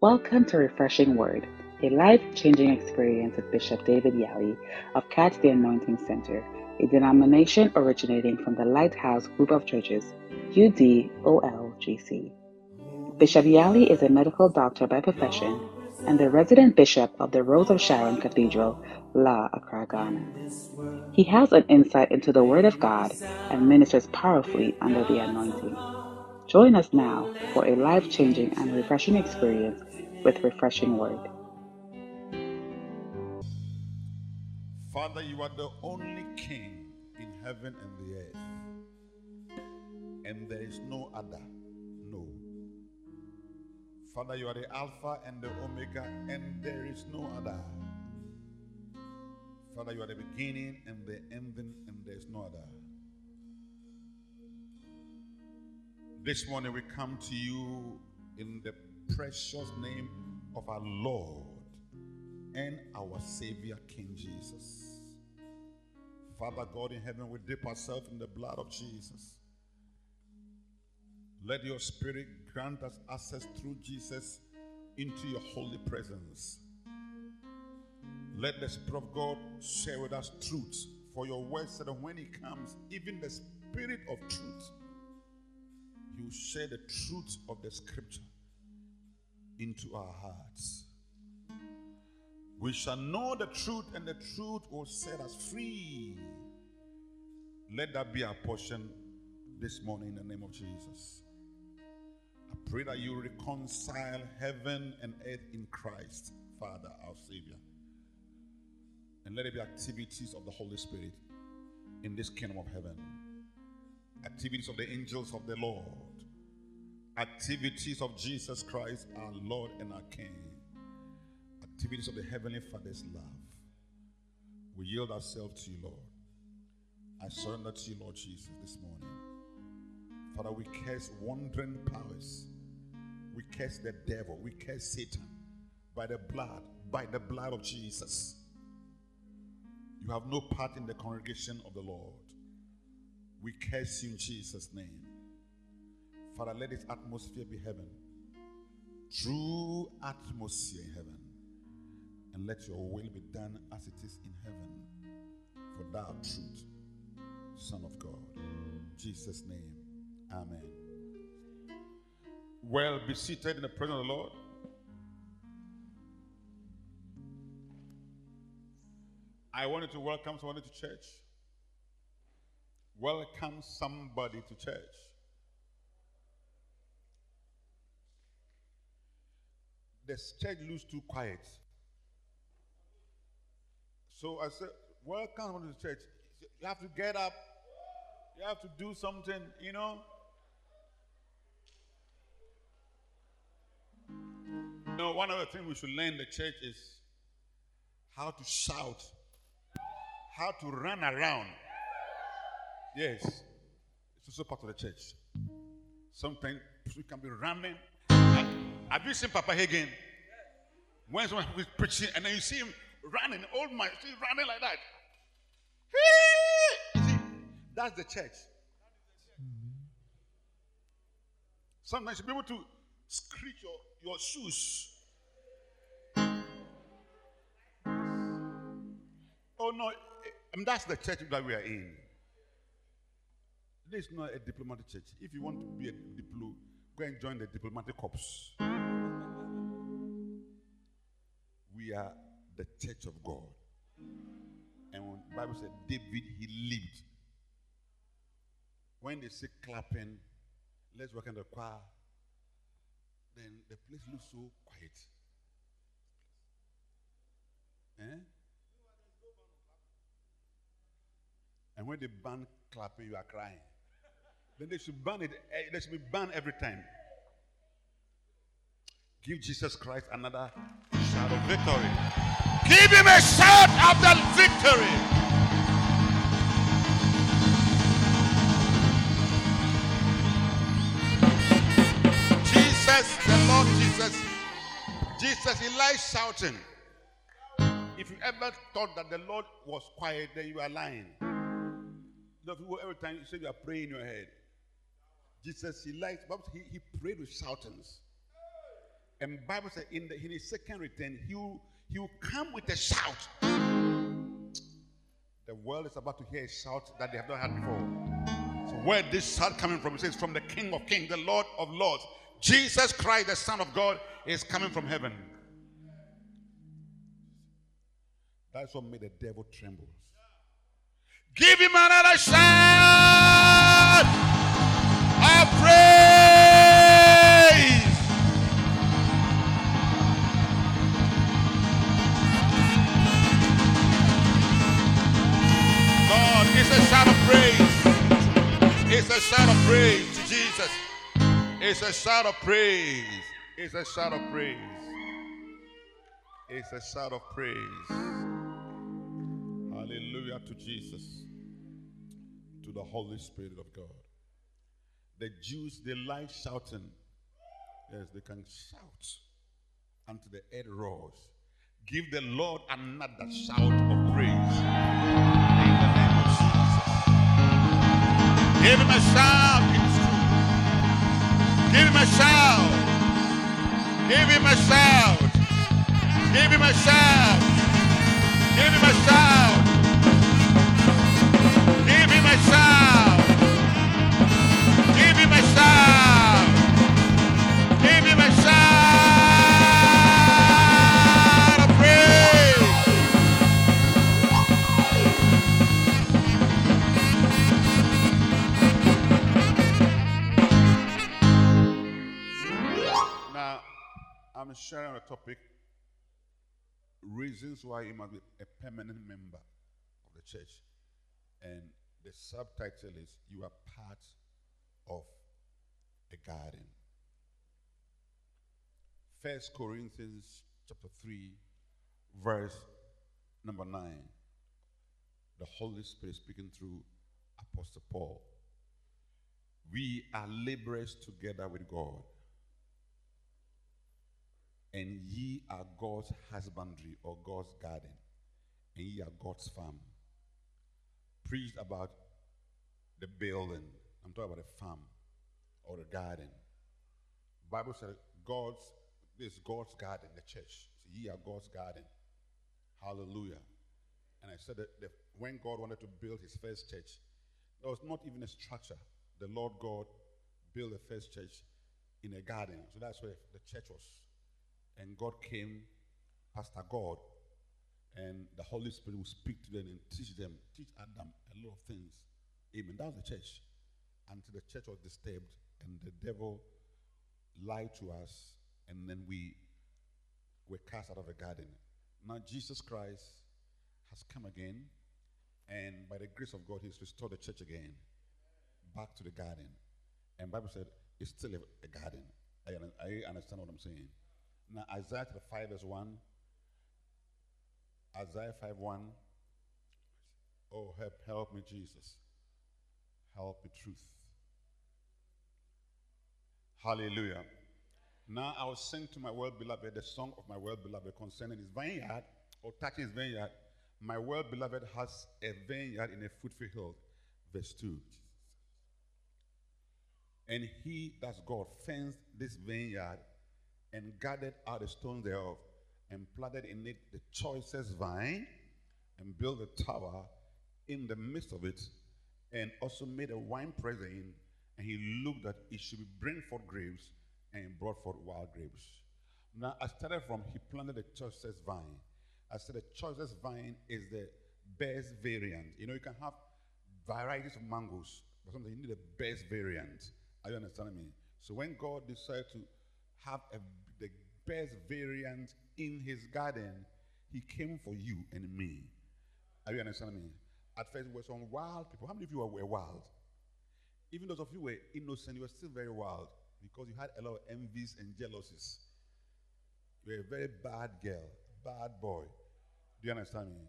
Welcome to Refreshing Word, a life-changing experience with Bishop David Yalley of Catch the Anointing Center, a denomination originating from the Lighthouse Group of Churches, UDOLGC. Bishop Yalley is a medical doctor by profession and the resident bishop of the Rose of Sharon Cathedral, La Accra, Ghana. He has an insight into the Word of God and ministers powerfully under the anointing. Join us now for a life-changing and refreshing experience with Refreshing Word. Father, you are the only King in heaven and the earth, and there is no other. No. Father, you are the Alpha and the Omega, and there is no other. Father, you are the beginning and the ending, and there is no other. This morning we come to you in the precious name of our Lord and our Savior, King Jesus. Father God in heaven, we dip ourselves in the blood of Jesus. Let your Spirit grant us access through Jesus into your holy presence. Let the Spirit of God share with us truth, for your word said that when He comes, even the Spirit of truth, He will share the truth of the scripture into our hearts. We shall know the truth, and the truth will set us free. Let that be our portion this morning in the name of Jesus. I pray that you reconcile heaven and earth in Christ, Father, our Savior. And let it be activities of the Holy Spirit in this kingdom of heaven. Activities of the angels of the Lord. Activities of Jesus Christ, our Lord and our King. Activities of the Heavenly Father's love. We yield ourselves to you, Lord. I surrender to you, Lord Jesus, this morning. Father, we curse wandering powers. We curse the devil. We curse Satan by the blood of Jesus. You have no part in the congregation of the Lord. We curse you in Jesus' name. Father, let this atmosphere be heaven. True atmosphere in heaven. And let your will be done as it is in heaven. For thou truth, Son of God. In Jesus' name. Amen. Well, be seated in the presence of the Lord. I wanted to welcome someone to church. Welcome somebody to church. The church looks too quiet. So I said, welcome someone to church. You have to get up. You have to do something, you know. You know, one of the things we should learn in the church is how to shout, how to run around. Yes, it's also part of the church. Sometimes we can be running. Have you seen Papa Hagen? Yes. When someone is preaching and then you see him running, old man, he's running like that. You see, that's the church. Sometimes you'll be able to screech your shoes. Oh no, that's the church that we are in. This is not a diplomatic church. If you want to be a diplo, go and join the diplomatic corps. We are the church of God. And when the Bible said David, he lived. When they say clapping, let's work in the choir, then the place looks so quiet. Eh? And when they ban clapping, you are crying. Then they should ban it. They should be banned every time. Give Jesus Christ another shout of victory. Give him a shout of that victory. Jesus, the Lord Jesus. Jesus, he likes shouting. If you ever thought that the Lord was quiet, then you are lying. Every time you say you are praying in your head. Jesus, he likes, but he prayed with shoutings. And Bible says in his second return, he will come with a shout. The world is about to hear a shout that they have not heard before. So where this shout coming from? It says from the King of Kings, the Lord of Lords. Jesus Christ, the Son of God, is coming from heaven. That's what made the devil tremble. Give him another shout of praise. God, it's a shout of praise. It's a shout of praise to Jesus. It's a shout of praise. It's a shout of praise. It's a shout of praise. Hallelujah to Jesus, to the Holy Spirit of God. The Jews, they like shouting. Yes, they can shout until the earth roars. Give the Lord another shout of praise. In the name of Jesus. Give him a shout. It's true. Give him a shout. Give him a shout. Give him a shout. Give him a shout. I'm sharing a topic, reasons why you must be a permanent member of the church. And the subtitle is, you are part of the garden. 1 Corinthians chapter 3, verse number 9. The Holy Spirit speaking through Apostle Paul. We are laborers together with God. And ye are God's husbandry or God's garden, and ye are God's farm. Preached about the building. I'm talking about a farm or the garden. The Bible says this is God's garden, the church. So ye are God's garden. Hallelujah. And I said that when God wanted to build his first church, there was not even a structure. The Lord God built the first church in a garden. So that's where the church was. And God came, Pastor God, and the Holy Spirit will speak to them and teach Adam a lot of things. Amen. That was the church. Until the church was disturbed and the devil lied to us, and then we were cast out of the garden. Now Jesus Christ has come again, and by the grace of God, he's restored the church again, back to the garden. And the Bible said, it's still a garden. I understand what I'm saying. Now, Isaiah 5 verse 1. Isaiah 5:1. Oh, help me, Jesus. Help me, truth. Hallelujah. Now I will sing to my well-beloved the song of my well-beloved concerning his vineyard, or touching his vineyard. My well-beloved has a vineyard in a fruitful hill. Verse 2. And he, that's God, fenced this vineyard and gathered out the stones thereof, and planted in it the choicest vine, and built a tower in the midst of it, and also made a winepress therein, and he looked that it should bring forth grapes, and brought forth wild grapes. Now, I started from, he planted the choicest vine. I said the choicest vine is the best variant. You know, you can have varieties of mangoes, but sometimes you need the best variant. Are you understanding me? So when God decided to have the best variant in his garden, he came for you and me. Are you understanding me? At first, we were some wild people. How many of you were wild? Even those of you who were innocent, you were still very wild because you had a lot of envies and jealousies. You were a very bad girl, bad boy. Do you understand me?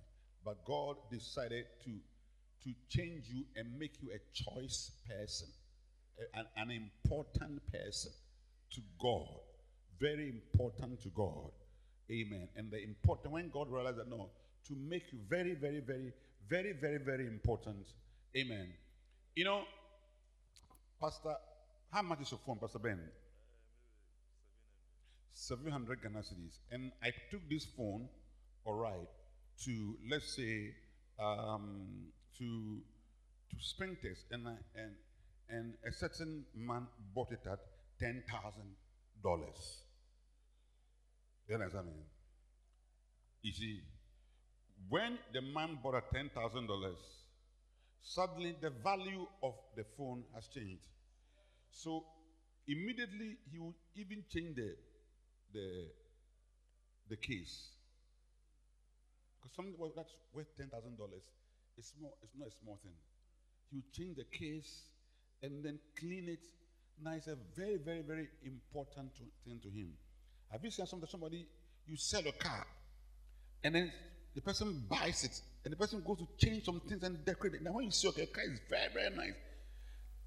But God decided to change you and make you a choice person, an important person to God, very important to God. Amen. And the important, when God realized that, no, to make you very, very, very, very, very, very important. Amen. You know, Pastor, how much is your phone, Pastor Ben? 700 Ghana cedis, and I took this phone, all right, to, let's say, to Springtest, and a certain man bought it at $10,000. You understand me? You see, when the man bought at $10,000, suddenly the value of the phone has changed. So immediately he would even change the case, because something that's worth $10,000, it's not a small thing. He would change the case and then clean it. Now it's a very, very, very important thing to him. Have you seen somebody, you sell a car, and then the person buys it, and the person goes to change some things and decorate it. Now when you see, okay, a car is very, very nice.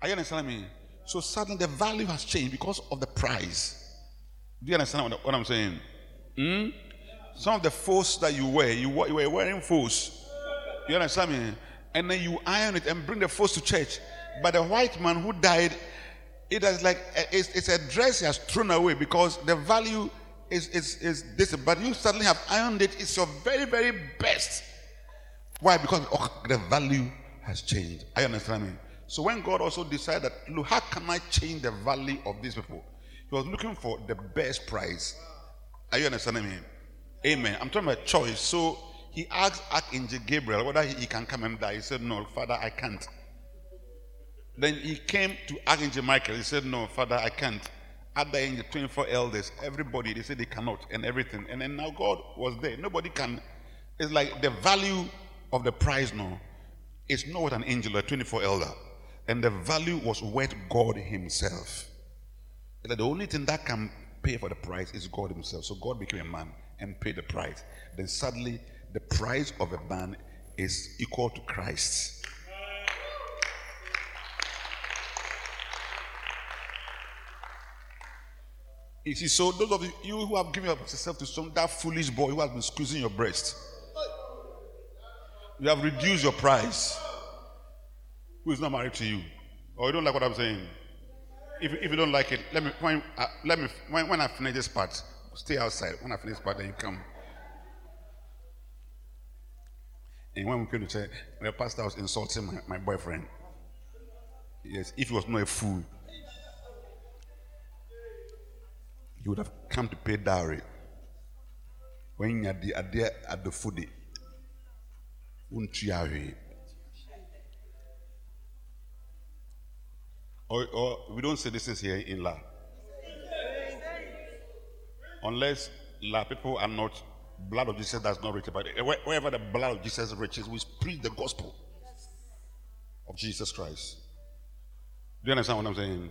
Are you understanding me? So suddenly the value has changed because of the price. Do you understand what I'm saying? Hmm? Some of the folds that you were wearing folds. You understand me? And then you iron it and bring the folds to church. But the white man who died, it is like it's a dress he has thrown away because the value is this. But you suddenly have ironed it. It's your very, very best. Why? Because the value has changed. Are you understanding me? So when God also decided that, look, how can I change the value of these people? He was looking for the best price. Are you understanding me? Amen. I'm talking about choice. So he asked Archangel Gabriel whether he can come and die. He said, no, Father, I can't. Then he came to Archangel Michael. He said, no, Father, I can't. Other angels, 24 elders, everybody, they said they cannot, and everything. And then now God was there. Nobody can. It's like the value of the prize now. It's not what an angel or 24 elder. And the value was worth God himself. It's like the only thing that can pay for the price is God himself. So God became a man and paid the price. Then suddenly, the price of a man is equal to Christ. You see, so those of you who have given yourself to some that foolish boy who has been squeezing your breast, you have reduced your price. Who is not married to you? Or you don't like what I'm saying? If you don't like it, let me, when I finish this part, stay outside. When I finish this part, then you come. And when we came to church, the pastor was insulting my boyfriend. Yes, if he was not a fool, you would have come to pay dowry. When you are there at the foodie, won't you have it? Or we don't say this is here in La. Unless La people are not, blood of Jesus does not reach. But wherever the blood of Jesus reaches, we preach the gospel of Jesus Christ. Do you understand what I'm saying?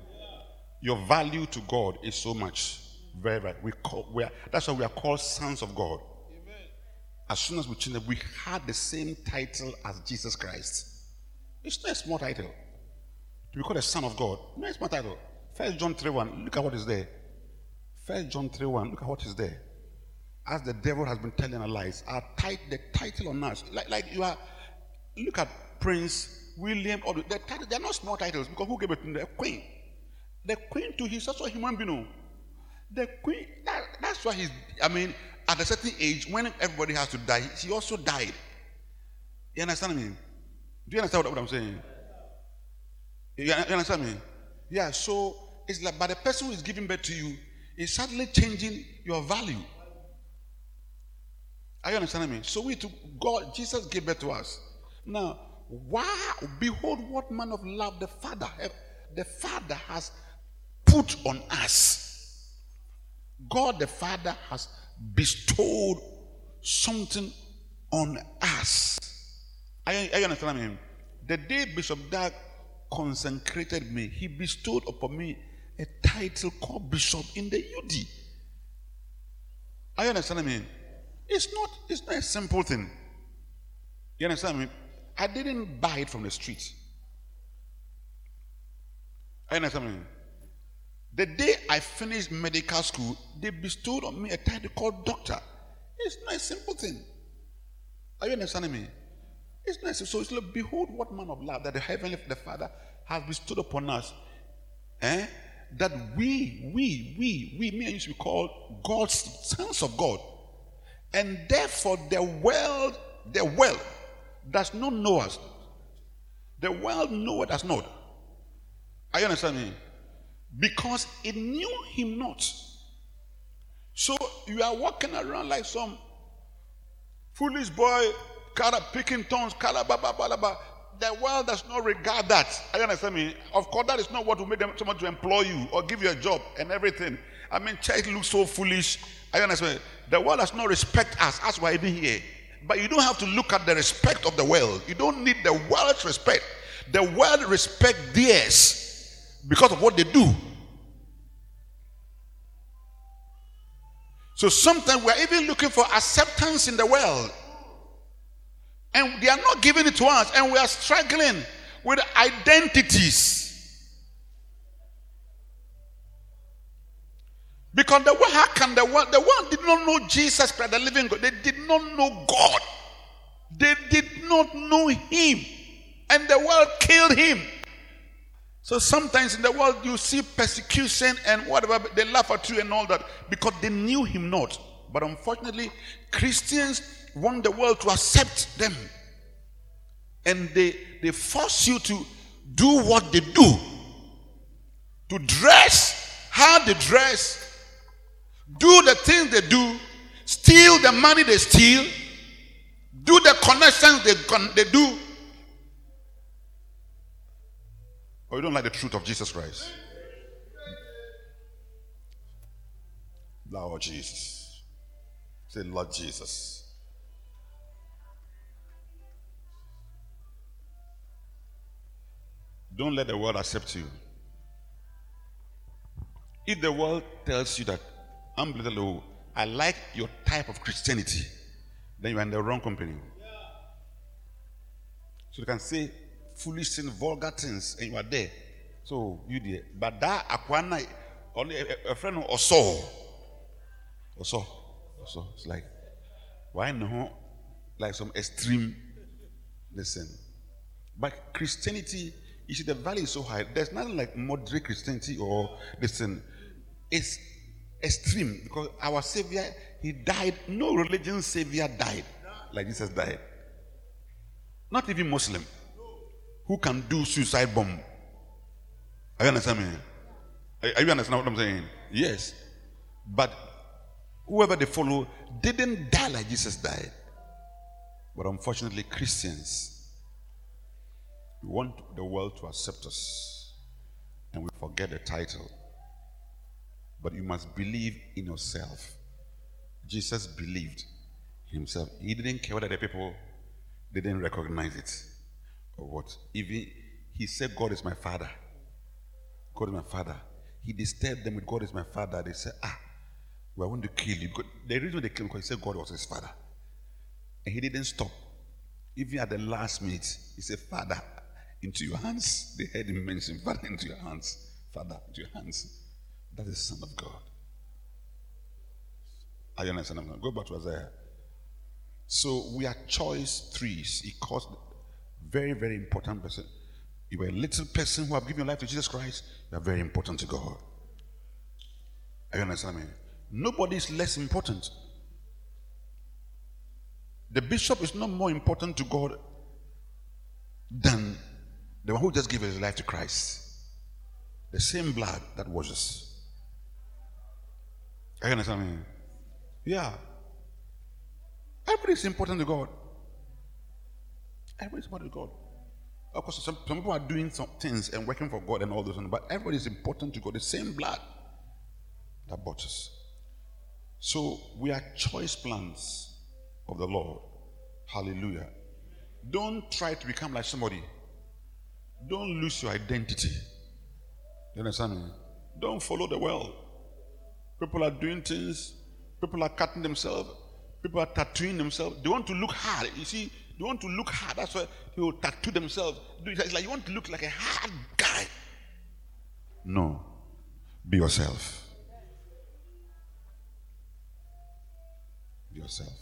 Your value to God is so much. Very right. That's why we are called sons of God. Amen. As soon as we change it, we had the same title as Jesus Christ. It's not a small title. To be called a son of God, not a small title. 1 John 3:1. Look at what is there. 1 John 3:1. Look at what is there. As the devil has been telling our lies, the title on us, like you are. Look at Prince William. Or the title, they are not small titles because who gave it to them? The Queen. The Queen too. He's also a human being. The Queen, that's why at a certain age, when everybody has to die, she also died. You understand me? Do you understand what I'm saying? You understand me? Yeah, so it's like, but the person who is giving birth to you is suddenly changing your value. Are you understanding me? So Jesus gave birth to us. Now, wow, behold what man of love the Father has put on us. God the Father has bestowed something on us. I understand him. The day Bishop Doug consecrated me, he bestowed upon me a title called Bishop in the UD. I understand him. It's not a simple thing. You understand me? I didn't buy it from the street. I understand him. The day I finished medical school, they bestowed on me a title called doctor. It's not a simple thing. Are you understanding me? It's not simple. So it's like, behold what man of love that the Father has bestowed upon us. that we men used to be called God's sons of God. And therefore the world does not know us. The world knoweth us not. Are you understanding me? Because it knew him not. So you are walking around like some foolish boy, picking tongues, the world does not regard that. Are you understanding me? Of course, that is not what will make them someone to employ you or give you a job and everything. I mean, church looks so foolish. Are you understanding me? The world does not respect us. That's why we're here. But you don't have to look at the respect of the world. You don't need the world's respect. The world respect theirs because of what they do. So sometimes we're even looking for acceptance in the world. And they are not giving it to us. And we are struggling with identities. Because the world did not know Jesus Christ, the living God. They did not know God. They did not know him. And the world killed him. So sometimes in the world you see persecution and whatever. They laugh at you and all that. Because they knew him not. But unfortunately, Christians want the world to accept them. And they force you to do what they do. To dress how they dress. Do the things they do, steal the money they steal, do the connections they do. Or you don't like the truth of Jesus Christ. Lord Jesus. Say, Lord Jesus. Don't let the world accept you. If the world tells you that I like your type of Christianity, then you are in the wrong company. Yeah. So you can say foolish things, vulgar things, and you are there. So you there. But that Akwana, only a friend of Oso. It's like, why no? Like some extreme. Listen. But Christianity, you see, the value is so high. There's nothing like moderate Christianity or, listen, it's extreme, because our Savior, he died. No religion Savior died like Jesus died. Not even Muslim who can do suicide bomb. Are you understanding me? Are you understanding what I'm saying? Yes. But whoever they follow didn't die like Jesus died. But unfortunately, Christians, we want the world to accept us, and we forget the title. But you must believe in yourself. Jesus believed himself. He didn't care whether the people didn't recognize it or what. Even he said, God is my father. God is my father. He disturbed them with God is my father. They said, we are going to kill you. Because the reason they killed him because he said God was his father. And he didn't stop. Even at the last minute, he said, Father, into your hands. They heard him mention, Father, into your hands. Father, into your hands. That is the Son of God. Are you understanding? Go back to Isaiah. So we are choice trees. It caused very, very important person. You are a little person who have given your life to Jesus Christ. You are very important to God. Are you understanding? Nobody is less important. The bishop is not more important to God than the one who just gave his life to Christ. The same blood that washes. Are you understanding me? Yeah. Everything is important to God. Everything is important to God. Of course, some people are doing some things and working for God and all those things, but everybody is important to God. The same blood that bought us. So we are choice plants of the Lord. Hallelujah. Don't try to become like somebody. Don't lose your identity. You understand me? Don't follow the world. People are doing things. People are cutting themselves. People are tattooing themselves. They want to look hard. You see, they want to look hard. That's why they will tattoo themselves. It's like you want to look like a hard guy. No. Be yourself. Be yourself.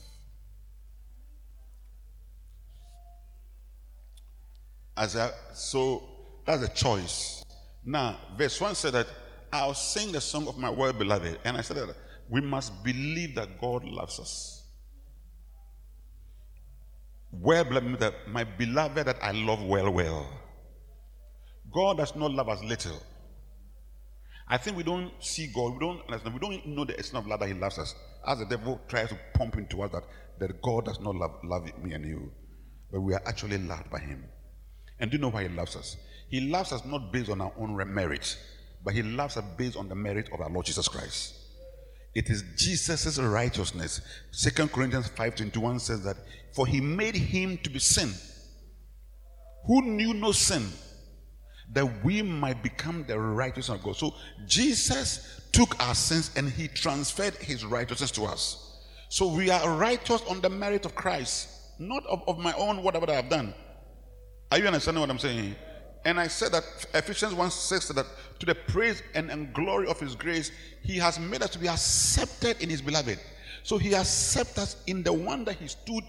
So that's a choice. Now, verse 1 said that I'll sing the song of my well-beloved. And I said that we must believe that God loves us. Well-beloved, that my beloved that I love well, well. God does not love us little. I think we don't see God. We don't understand. We don't know the extent of love that he loves us. As the devil tries to pump into us that God does not love me and you. But we are actually loved by him. And do you know why he loves us? He loves us not based on our own merit, but he loves us based on the merit of our Lord Jesus Christ. It is Jesus' righteousness. 2 Corinthians 5:21 says that, for he made him to be sin, who knew no sin, that we might become the righteousness of God. So Jesus took our sins and he transferred his righteousness to us. So we are righteous on the merit of Christ, not of my own, whatever I have done. Are you understanding what I'm saying? And I said that Ephesians 1:6 said that to the praise and glory of his grace, he has made us to be accepted in his beloved. So he accepts us in the one that he stood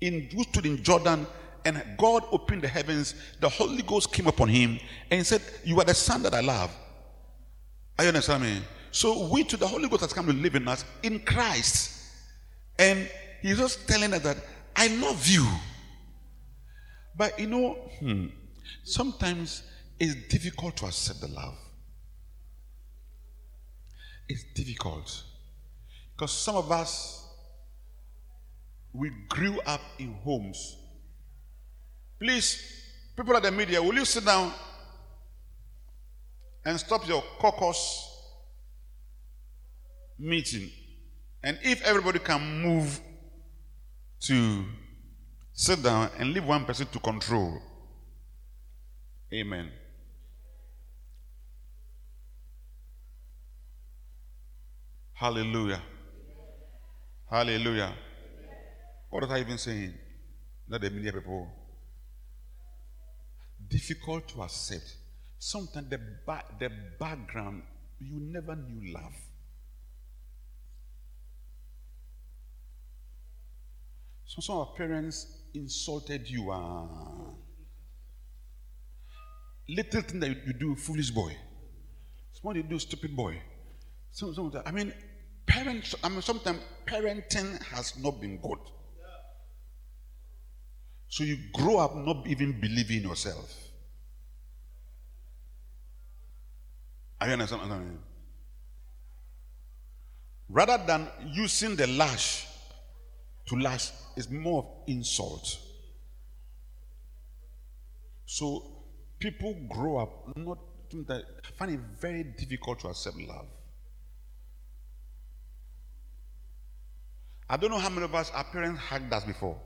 in, who stood in Jordan, and God opened the heavens, the Holy Ghost came upon him, and he said, you are the son that I love. Are you understanding me? So we too, the Holy Ghost has come to live in us in Christ. And he's just telling us that I love you. But you know, sometimes it's difficult to accept the love. It's difficult. Because some of us, we grew up in homes. Please, people at the media, will you sit down and stop your caucus meeting? And if everybody can move to sit down and leave one person to control. Amen. Hallelujah. Hallelujah. What was I even saying? Not the media people. Difficult to accept. Sometimes the background, you never knew love. So some of our parents insulted you. Little thing that you do, foolish boy. Small you do, stupid boy. Sometimes parenting has not been good. So you grow up not even believing in yourself. I understand. Rather than using the lash to lash, it's more of insult. So people grow up not that find it very difficult to accept love. I don't know how many of us, our parents hugged us before.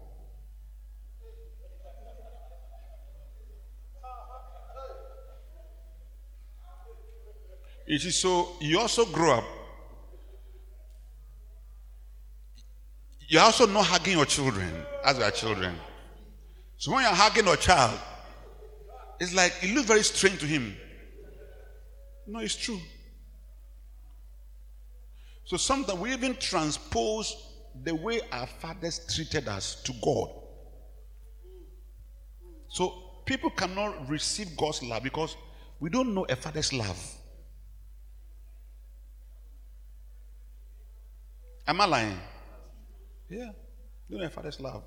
It is so, you also grow up. You're also not hugging your children as your children. So when you're hugging your child, it's like it looks very strange to him. No, it's true. So sometimes we even transpose the way our fathers treated us to God. So people cannot receive God's love because we don't know a father's love. Am I lying? Yeah. You know a father's love.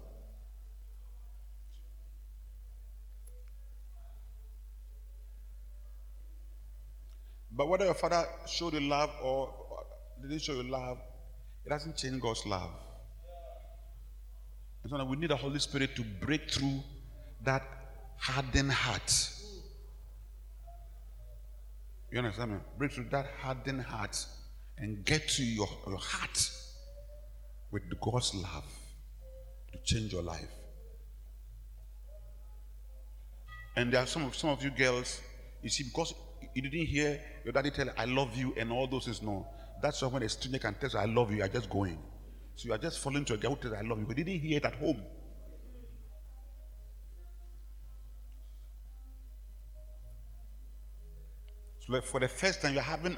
But whether your father showed you love or didn't show you love, it doesn't change God's love. And so we need the Holy Spirit to break through that hardened heart. You understand me? Break through that hardened heart and get to your heart with God's love to change your life. And there are some of you girls, you see, because you didn't hear your daddy tell I love you and all those things. No, that's why when a student can tell I love you, you are just going. So you are just following to a girl who tells I love you, but you didn't hear it at home. So for the first time, you are having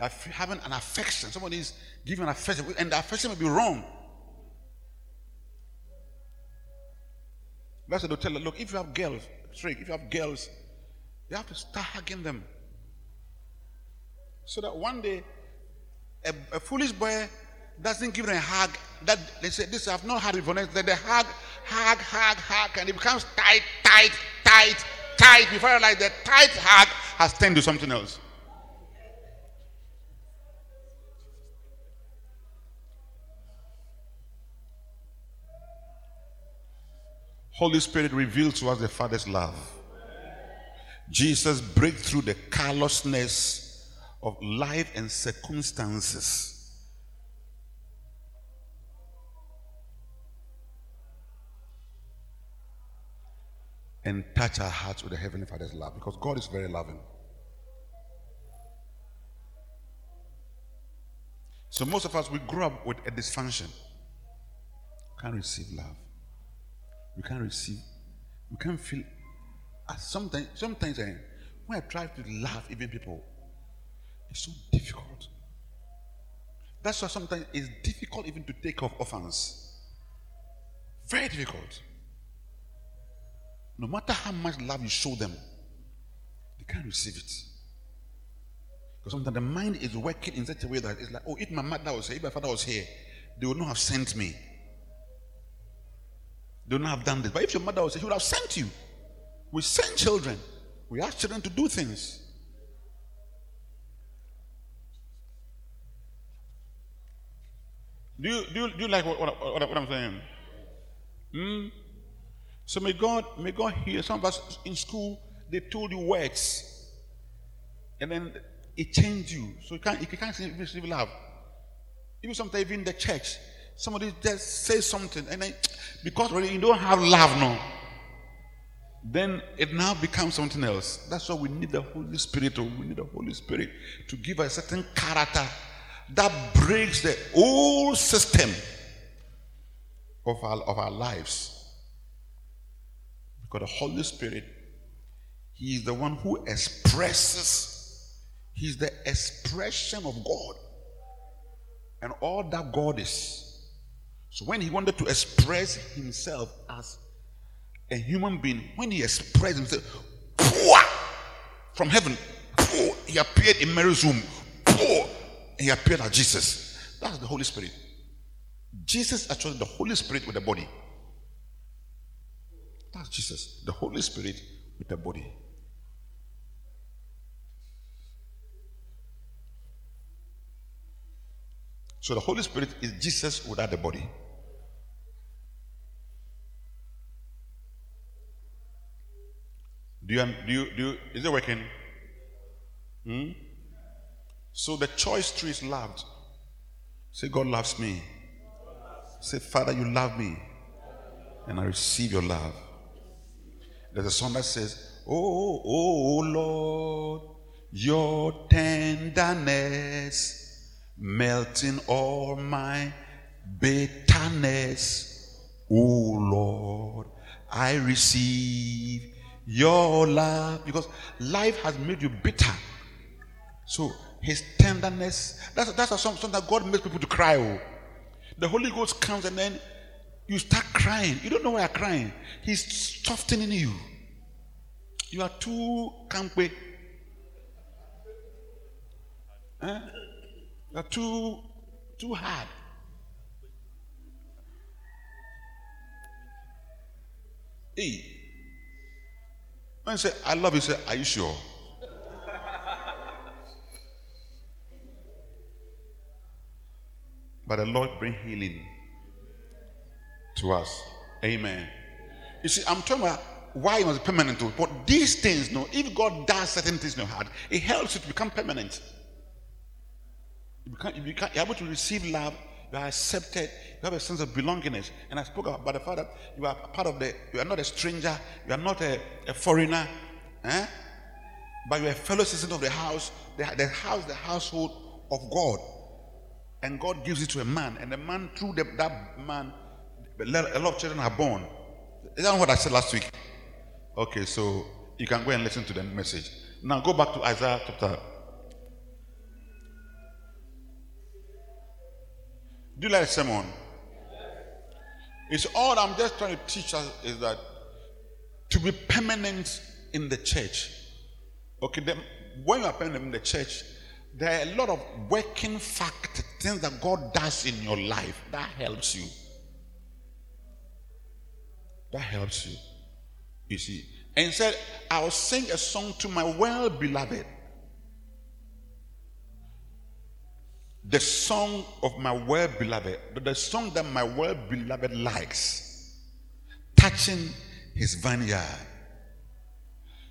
an affection. Somebody is giving an affection, and the affection may be wrong. That's what they'll tell you. Look, if you have girls, you have to start hugging them. So that one day, a foolish boy doesn't give them a hug. That they say, this I've not had before. They hug, and it becomes tight. Before I realize that tight hug has turned to something else. Holy Spirit reveals to us the Father's love. Jesus breaks through the callousness of life and circumstances. And touch our hearts with the Heavenly Father's love, because God is very loving. So most of us, we grew up with a dysfunction. We can't receive love. We can't receive. We can't feel. Sometimes when I try to love even people, it's so difficult. That's why sometimes it's difficult even to take off offense. Very difficult. No matter how much love you show them, they can't receive it. Because sometimes the mind is working in such a way that it's like, oh, if my mother was here, if my father was here, they would not have sent me. They would not have done this. But if your mother was here, she would have sent you. We send children. We ask children to do things. Do you like what I'm saying? So may God hear. Some of us in school, they told you words, and then it changed you. So you can't even receive love. Even sometimes even in the church, somebody just says something, and then because really you don't have love now, then it now becomes something else. That's why we need the Holy Spirit. We need the Holy Spirit to give us a certain character that breaks the whole system of our lives. Because the Holy Spirit, He is the one who expresses. He is the expression of God and all that God is. So when He wanted to express Himself as a human being, when He expressed Himself from heaven, He appeared in Mary's womb, He appeared as Jesus. That's the Holy Spirit. Jesus attracted the Holy Spirit with the body. That's Jesus, the Holy Spirit with the body. So the Holy Spirit is Jesus without the body. Do you is it working? So the choice tree is loved. Say, God loves me. Say, Father, you love me, and I receive your love. There's a song that says, oh Lord, your tenderness melting all my bitterness. Oh Lord, I receive your love. Because life has made you bitter. So His tenderness, that's a song that God makes people to cry. Oh. The Holy Ghost comes and then you start crying. You don't know why you're crying. He's softening you. You are too campy. You are too hard. Hey. When you say, I love you, say, are you sure? But the Lord bring healing to us. Amen. You see, I'm talking about why it was permanent. But these things, no, if God does certain things in your heart, it helps you to become permanent. You're able to receive love, you are accepted, you have a sense of belongingness. And I spoke about the fact that you are part of you are not a stranger, you are not a foreigner, but you are a fellow citizen of the house, the household of God. And God gives it to a man, and the man, through that man, a lot of children are born. Is that what I said last week? Okay, so you can go and listen to the message. Now go back to Isaiah chapter. Do you like someone? It's all I'm just trying to teach us is that to be permanent in the church. Okay, then when you are permanent in the church, There are a lot of working fact things that God does in your life that helps you. That helps you. You see. And he said, I'll sing a song to my well-beloved. The song of my well-beloved. The song that my well-beloved likes. Touching his vineyard.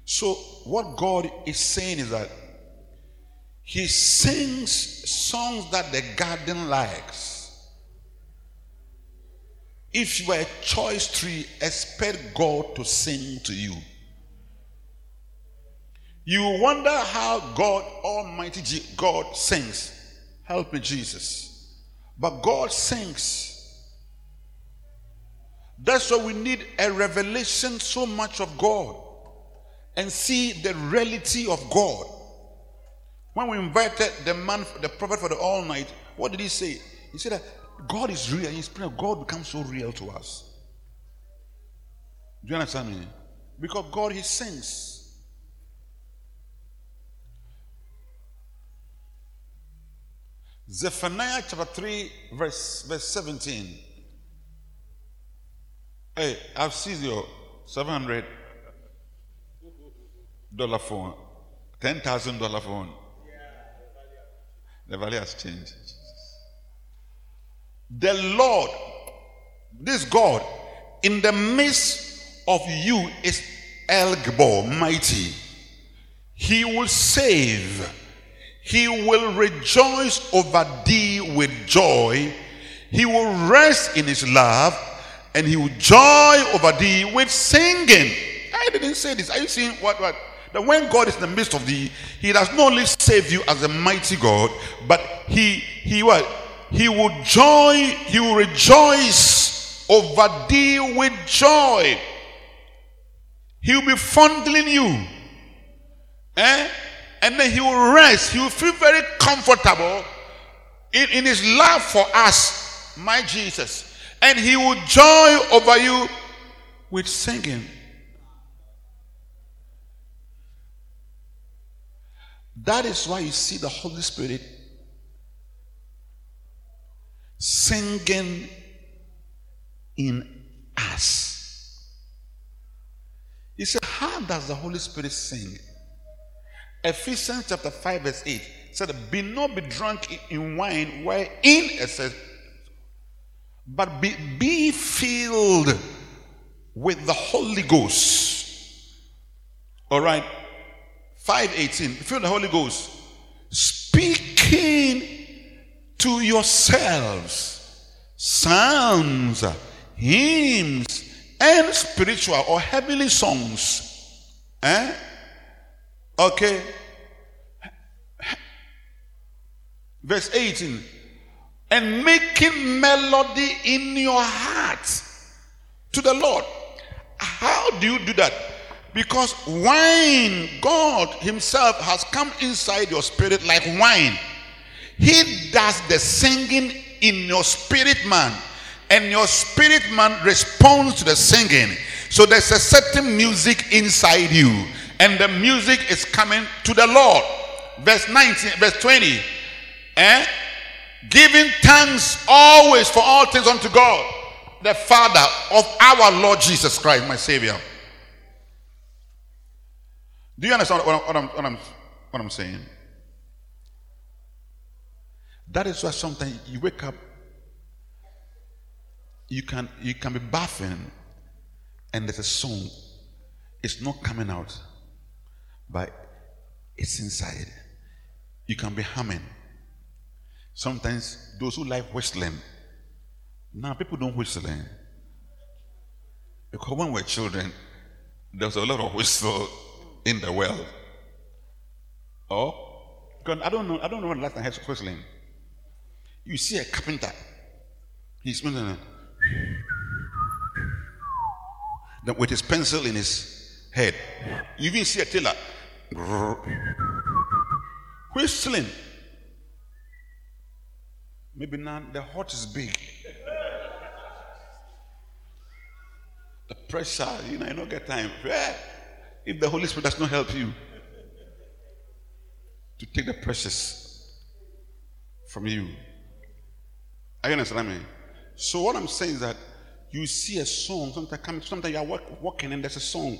So what God is saying is that he sings songs that the garden likes. If you are a choice tree, expect God to sing to you. You wonder how God, Almighty God, sings. Help me, Jesus. But God sings. That's why we need a revelation so much of God and see the reality of God. When we invited the man, the prophet for the all night, what did he say? He said that God is real. His prayer, God becomes so real to us. Do you understand me? Because God, he sings. Zephaniah chapter 3, verse 17. Hey, I've seized your $700 phone, $10,000 phone. The value has changed. The Lord, this God, in the midst of you is El Gabor, mighty. He will save. He will rejoice over thee with joy. He will rest in his love, and he will joy over thee with singing. I didn't say this. Are you seeing what? That when God is in the midst of thee, he does not only save you as a mighty God, but he He will joy, he will rejoice over thee with joy. He will be fondling you. And then he will rest. He will feel very comfortable in his love for us, my Jesus. And he will joy over you with singing. That is why you see the Holy Spirit singing in us. He said, how does the Holy Spirit sing? Ephesians chapter 5 verse 8 said, be not be drunk in wine wherein excess, but be filled with the Holy Ghost. Alright, 5:18, fill the Holy Ghost, speaking to yourselves psalms, hymns, and spiritual or heavenly songs. Okay. Verse 18. And making melody in your heart to the Lord. How do you do that? Because wine, God himself has come inside your spirit like wine. He does the singing in your spirit man, and your spirit man responds to the singing. So there's a certain music inside you, and the music is coming to the Lord. Verse 19, verse 20. Giving thanks always for all things unto God, the Father of our Lord Jesus Christ, my Savior. Do you understand what I'm saying? That is why sometimes you wake up, you can be bathing, and there's a song. It's not coming out, but it's inside. You can be humming. Sometimes those who like whistling. Now people don't whistle. Because when we were children, there was a lot of whistle in the world. Oh, because I don't know what last time I had whistling. You see a carpenter. He's with his pencil in his head. You even see a tailor whistling. Maybe now the heart is big. The pressure, you don't get time. If the Holy Spirit does not help you to take the pressures from you. Are you understand me? So what I'm saying is that you see a song, sometimes you are walking and there's a song.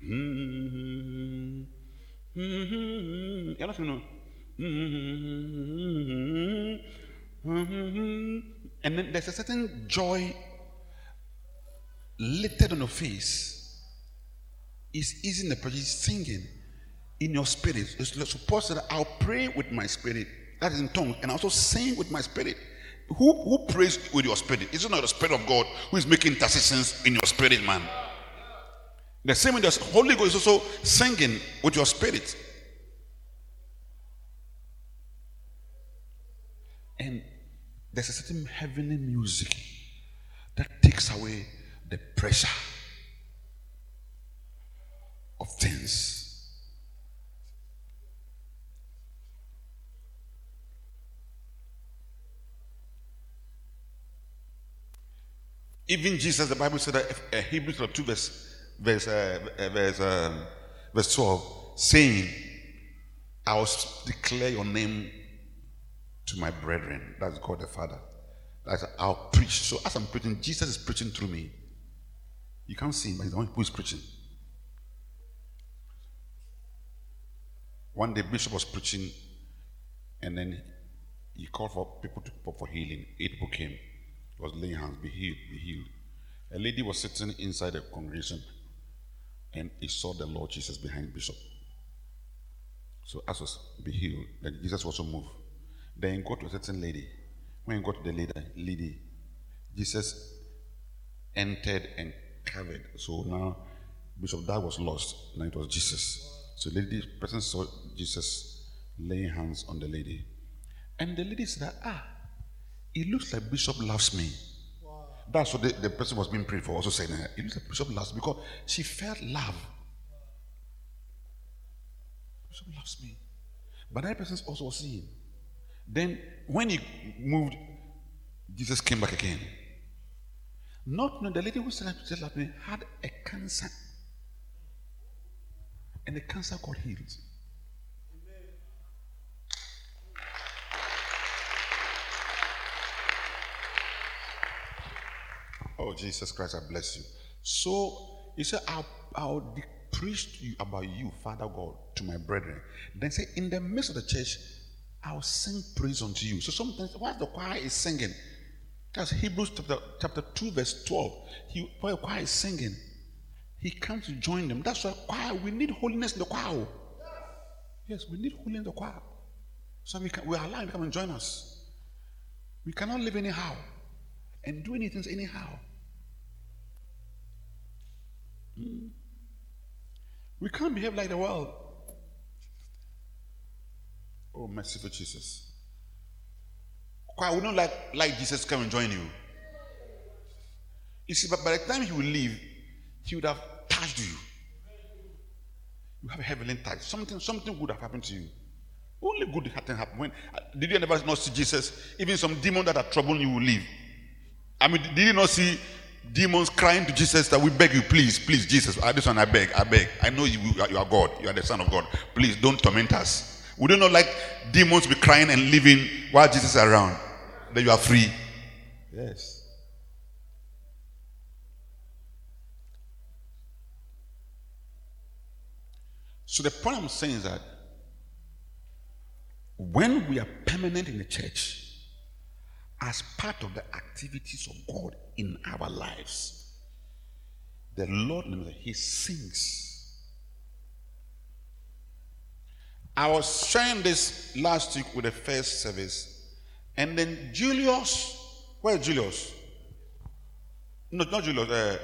You're not even know. And then there's a certain joy lifted on your face. It's easy in the prayer, it's singing in your spirit. It's supposed that I'll pray with my spirit, that is in tongues, and also sing with my spirit. Who prays with your spirit? Is it not the Spirit of God who is making intercessions in your spirit, man? The same way the Holy Ghost is also singing with your spirit. And there's a certain heavenly music that takes away the pressure of things. Even Jesus, the Bible said that Hebrews 2 verse 12, saying, I will declare your name to my brethren. That's God the Father. That's I'll preach. So as I'm preaching, Jesus is preaching through me. You can't see him, but he's the one who is preaching. One day, Bishop was preaching, and then he called for people to pray for healing. 8 people came. Was laying hands, be healed. A lady was sitting inside the congregation and he saw the Lord Jesus behind Bishop. So as was be healed, then Jesus also moved. Then he got to a certain lady. When he got to the lady, Jesus entered and covered. So now Bishop Doug was lost. Now it was Jesus. So the person saw Jesus laying hands on the lady. And the lady said, it looks like Bishop loves me. Wow. That's what the person was being prayed for, also saying that. It looks like Bishop loves me, because she felt love. Bishop loves me. But that person also was seeing. Then when he moved, Jesus came back again. The lady who said Bishop loved me had a cancer. And the cancer got healed. Oh, Jesus Christ, I bless you. So, he said, I'll preach to you about you, Father God, to my brethren. Then say, in the midst of the church, I'll sing praise unto you. So sometimes, while the choir is singing, that's Hebrews chapter 2, verse 12. While the choir is singing, he comes to join them. That's why choir, we need holiness in the choir. Yes, we need holiness in the choir. So we are allowed to come and join us. We cannot live anyhow and do anything anyhow. We can't behave like the world. Oh, merciful Jesus. Why would not like Jesus come and join you? You see, but by the time he would leave, he would have touched you. You have a heavenly touch. Something would have happened to you. Only good thing happened. Did you never not see Jesus? Even some demons that are troubling you will leave. I mean, did you not see demons crying to Jesus that we beg you, please, please, Jesus, this one I beg. I know you are God. You are the Son of God. Please don't torment us. We do not like demons be crying and living while Jesus is around. That you are free. Yes. So the point I'm saying is that when we are permanent in the church, as part of the activities of God in our lives, the Lord, he sings. I was sharing this last week with the first service, and then Julius, where's Julius? No, not Julius,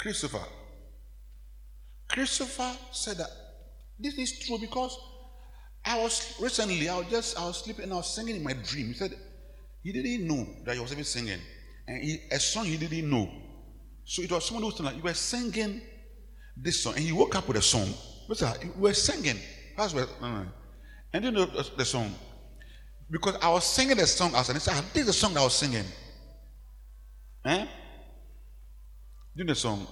Christopher. Christopher said that this is true, because I was sleeping and I was singing in my dream. He said he didn't know that he was even singing. And a song he didn't know. So it was someone who was saying, like, you were singing this song. And he woke up with a song. We were singing. And then the song. Because I was singing the song. I was saying, this is the song that I was singing. Do the song.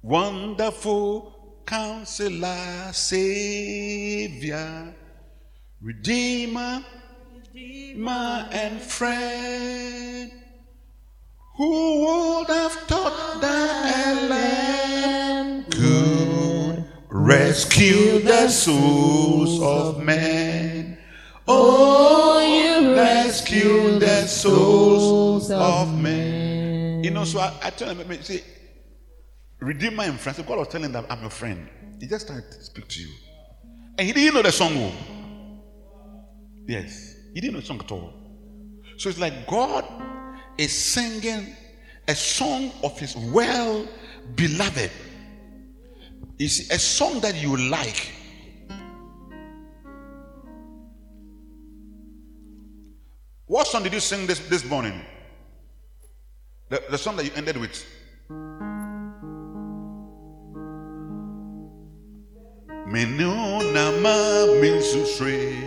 Wonderful Counselor, Savior, Redeemer and friend. Who would have thought that a lamb could rescue the souls of men? Oh, you rescue the souls of men. You know, so I tell him, see, Redeemer and friend. So God was telling them, I'm your friend. He just started to speak to you. And he didn't know the song. Yes. He didn't know the song at all. So it's like God is singing a song of his well-beloved. You see, a song that you like. What song did you sing this morning? The song that you ended with. Menuna mamin susre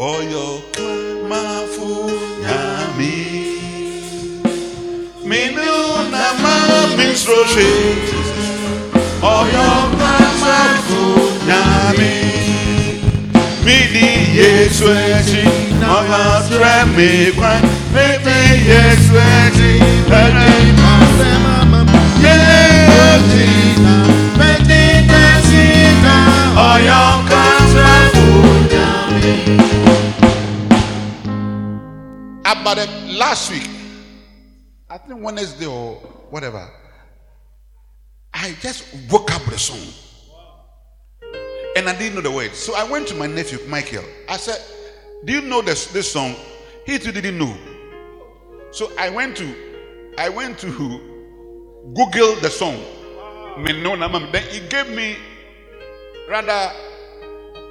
oyo mafu yami. Menuna mamin susre oyo mafu yami. Midi yesueji oyo tremi kwan. Midi yesueji tremi kwan. Yesueji. About last week, I think Wednesday or whatever, I just woke up with a song. And I didn't know the words. So I went to my nephew, Michael. I said, do you know this song? He too didn't know. So I went to Google the song. Then he gave me rather,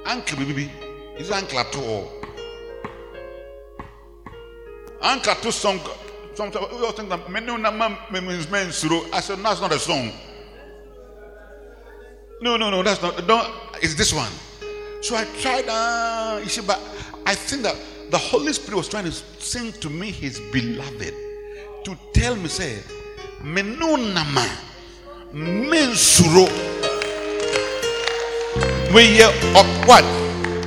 Uncle Bibi is Uncle Too. Uncle Too song. Sometimes we all think that men suru. I said, that's not a song. No, that's not. Don't. It's this one. So I tried. You see, but I think that the Holy Spirit was trying to sing to me, His beloved, to tell me, say, menu nama men suru. We hear of what?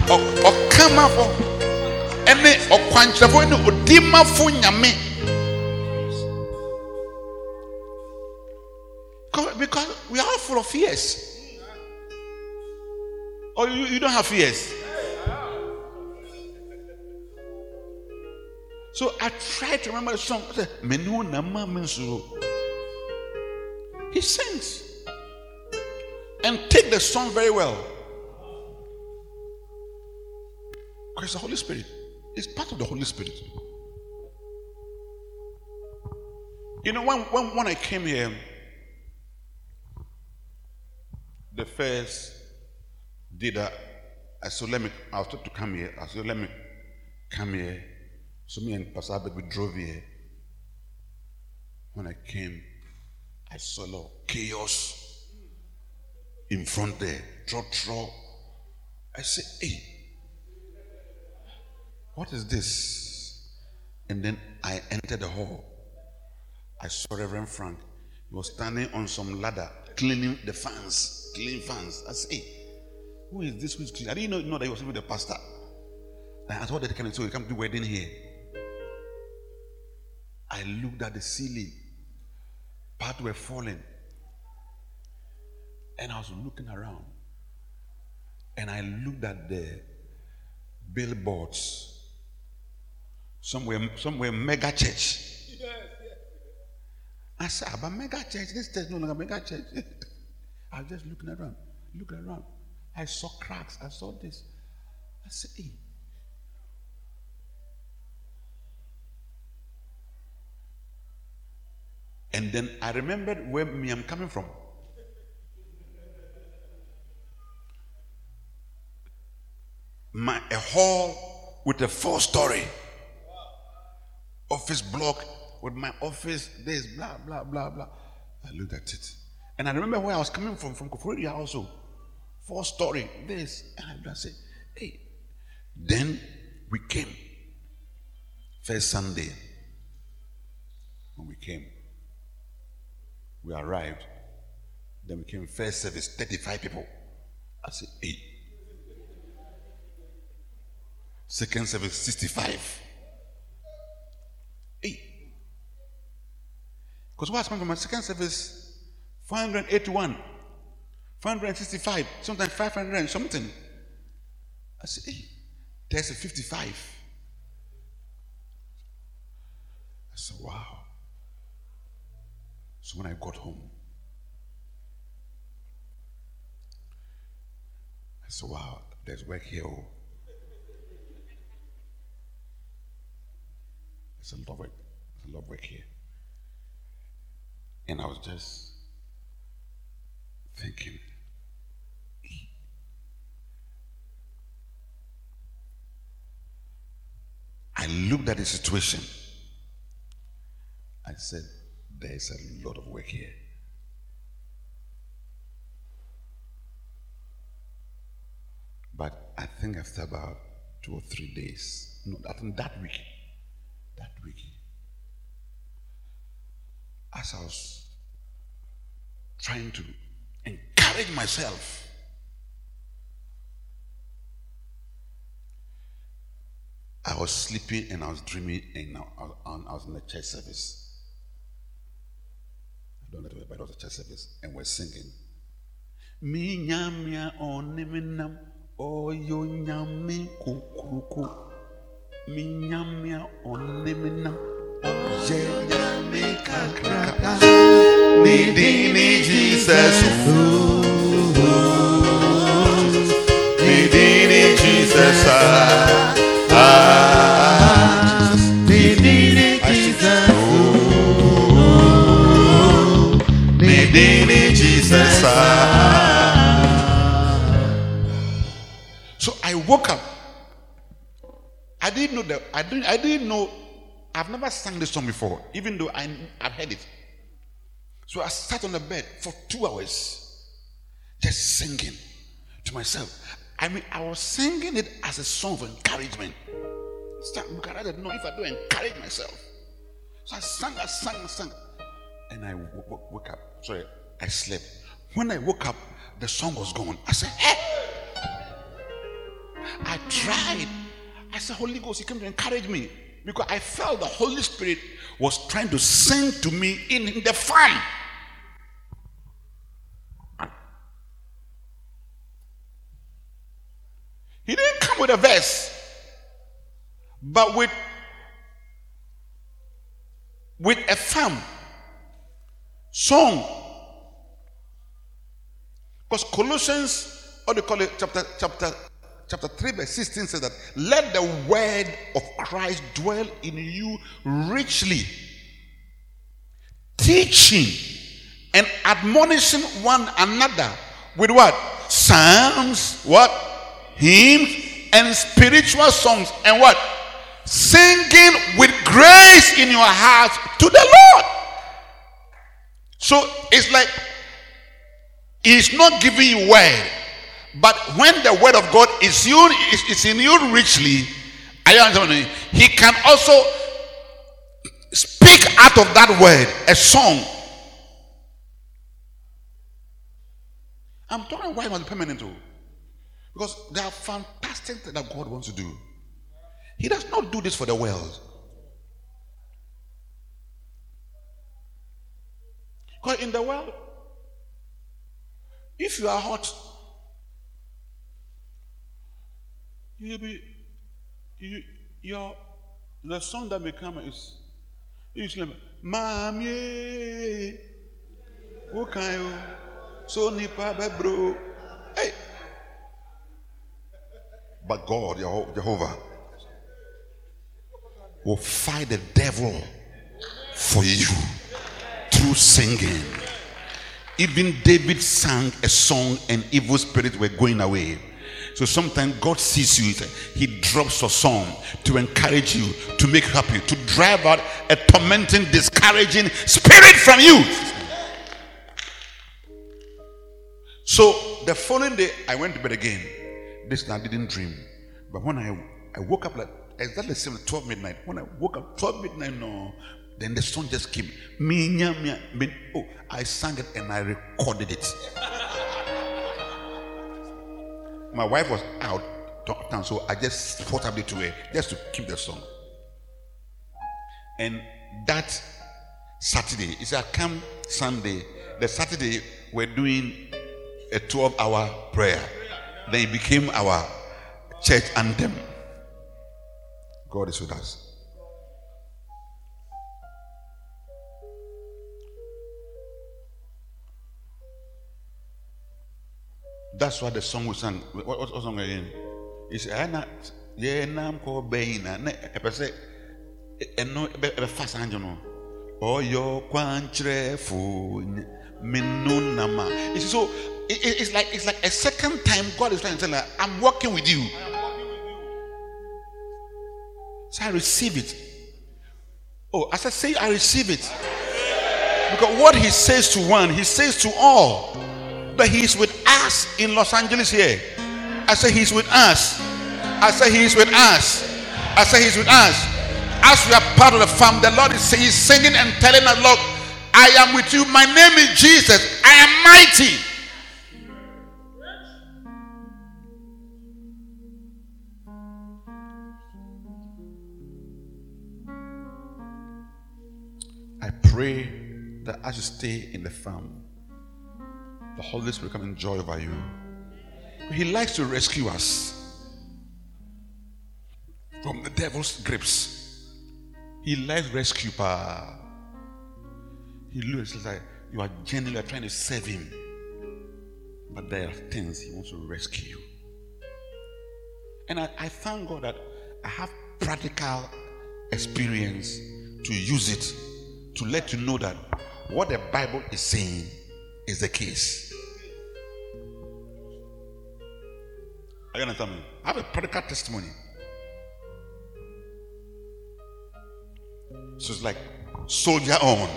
Of Kama for any of Quanchavo, any Odima for Yame. Because we are all full of fears. Or you don't have fears. So I tried to remember the song. Menu Nama Mensuru. He sings. And take the song very well. Because the Holy Spirit is part of the Holy Spirit. You know, when I came here, the first day that I said, I was told to come here. I said, let me come here. So me and Pastor Abed, we drove here. When I came, I saw a lot of chaos in front there. Draw. I said, hey. What is this? And then I entered the hall. I saw Reverend Frank. He was standing on some ladder, cleaning the fans. I said, hey, who is this? Who is cleaning? I didn't know that he was with the pastor. And I thought that he came to the wedding here. I looked at the ceiling. Parts were falling. And I was looking around. And I looked at the billboards. Somewhere, mega church. Yes. I said, but mega church, this church no longer mega church. I was just looking around. I saw cracks. I saw this. I said, hey. And then I remembered where me I'm coming from. A hall with a 4-story. Office block with my office, this, blah, blah, blah, blah. I looked at it. And I remember where I was coming from Koforidua also. 4-story, this. And I said, hey. Then we came. First Sunday. When we arrived. Then we came first service, 35 people. I said, 8. Second service, 65. 8. Because what's happened from my second service, 481, 465, sometimes 500 and something. I said, hey, there's a 55. I said, wow. So when I got home, I said, wow, there's work here. There's a lot of work. There's a lot of work here. And I was just thinking, I looked at the situation. I said, there is a lot of work here. But I think after about 2 or 3 days, no, I think that week, as I was trying to encourage myself, I was sleeping and I was dreaming and I was in the church service. I don't know if it was a church service, and we're singing. Mi nyamia oniminam oyo nyami kukuku. Mi nyamia oniminam oyo nyami kakraka. Ni dini Jesus. Ni dini Jesus. So I woke up. I didn't know. I've never sang this song before, even though I've heard it. So I sat on the bed for 2 hours, just singing to myself. I mean, I was singing it as a song of encouragement. You can rather know if I do encourage myself. So I sang. And I woke up. Sorry, I slept. When I woke up, the song was gone. I said, hey! I tried. I said, Holy Ghost, you came to encourage me. Because I felt the Holy Spirit was trying to sing to me in the fun. He didn't come with a verse. But with a firm song. Because Colossians, what do you call it, chapter 3 verse 16 says that, let the word of Christ dwell in you richly, teaching and admonishing one another with what? Psalms, what? Hymns and spiritual songs and what? Singing with grace in your hearts to the Lord. So it's like He's not giving you word, but when the word of God is in you richly, I understand. He can also speak out of that word a song. I'm talking why it must be permanent, because there are fantastic things that God wants to do. He does not do this for the world. Because in the world, if you are hot, the song that may come is, you remember, Mamie, who can you? So nipa bro. Hey. But God, Jehovah, will fight the devil for you through singing. Even David sang a song and evil spirits were going away. So sometimes God sees you, He drops a song to encourage you, to make you happy, to drive out a tormenting, discouraging spirit from you. So the following day, I went to bed again. This night I didn't dream. But when I woke up, like exactly 12 midnight. When I woke up 12 midnight, no, Then the song just came. Oh, I sang it and I recorded it. My wife was out, so I just portably to her just to keep the song. And that Saturday, it's a come Sunday. The Saturday we're doing a 12-hour prayer. Then it became our church anthem. God is with us. That's why the song we sang. What song again? It's Anna. Yeah, I'm called Baina. I say, no, fast hand, you know. Oh, your country phone, me no nama. It's so. It's like a second time God is trying to tell her, I'm working with you. So I receive it. Oh, as I say, I receive it. Because what He says to one, He says to all. But He is with us in Los Angeles here. I say He's with us. I say He's with us. I say He's with us. As we are part of the farm, the Lord is singing and telling us, look, I am with you. My name is Jesus. I am mighty. I pray that as you stay in the farm, the Holy Spirit come and joy over you. He likes to rescue us from the devil's grips. He likes rescue power. He looks like you are genuinely trying to save him. But there are things he wants to rescue you. And I thank God that I have practical experience to use it to let you know that what the Bible is saying is the case. Are you understand me? I have a practical testimony. So it's like, soldier on.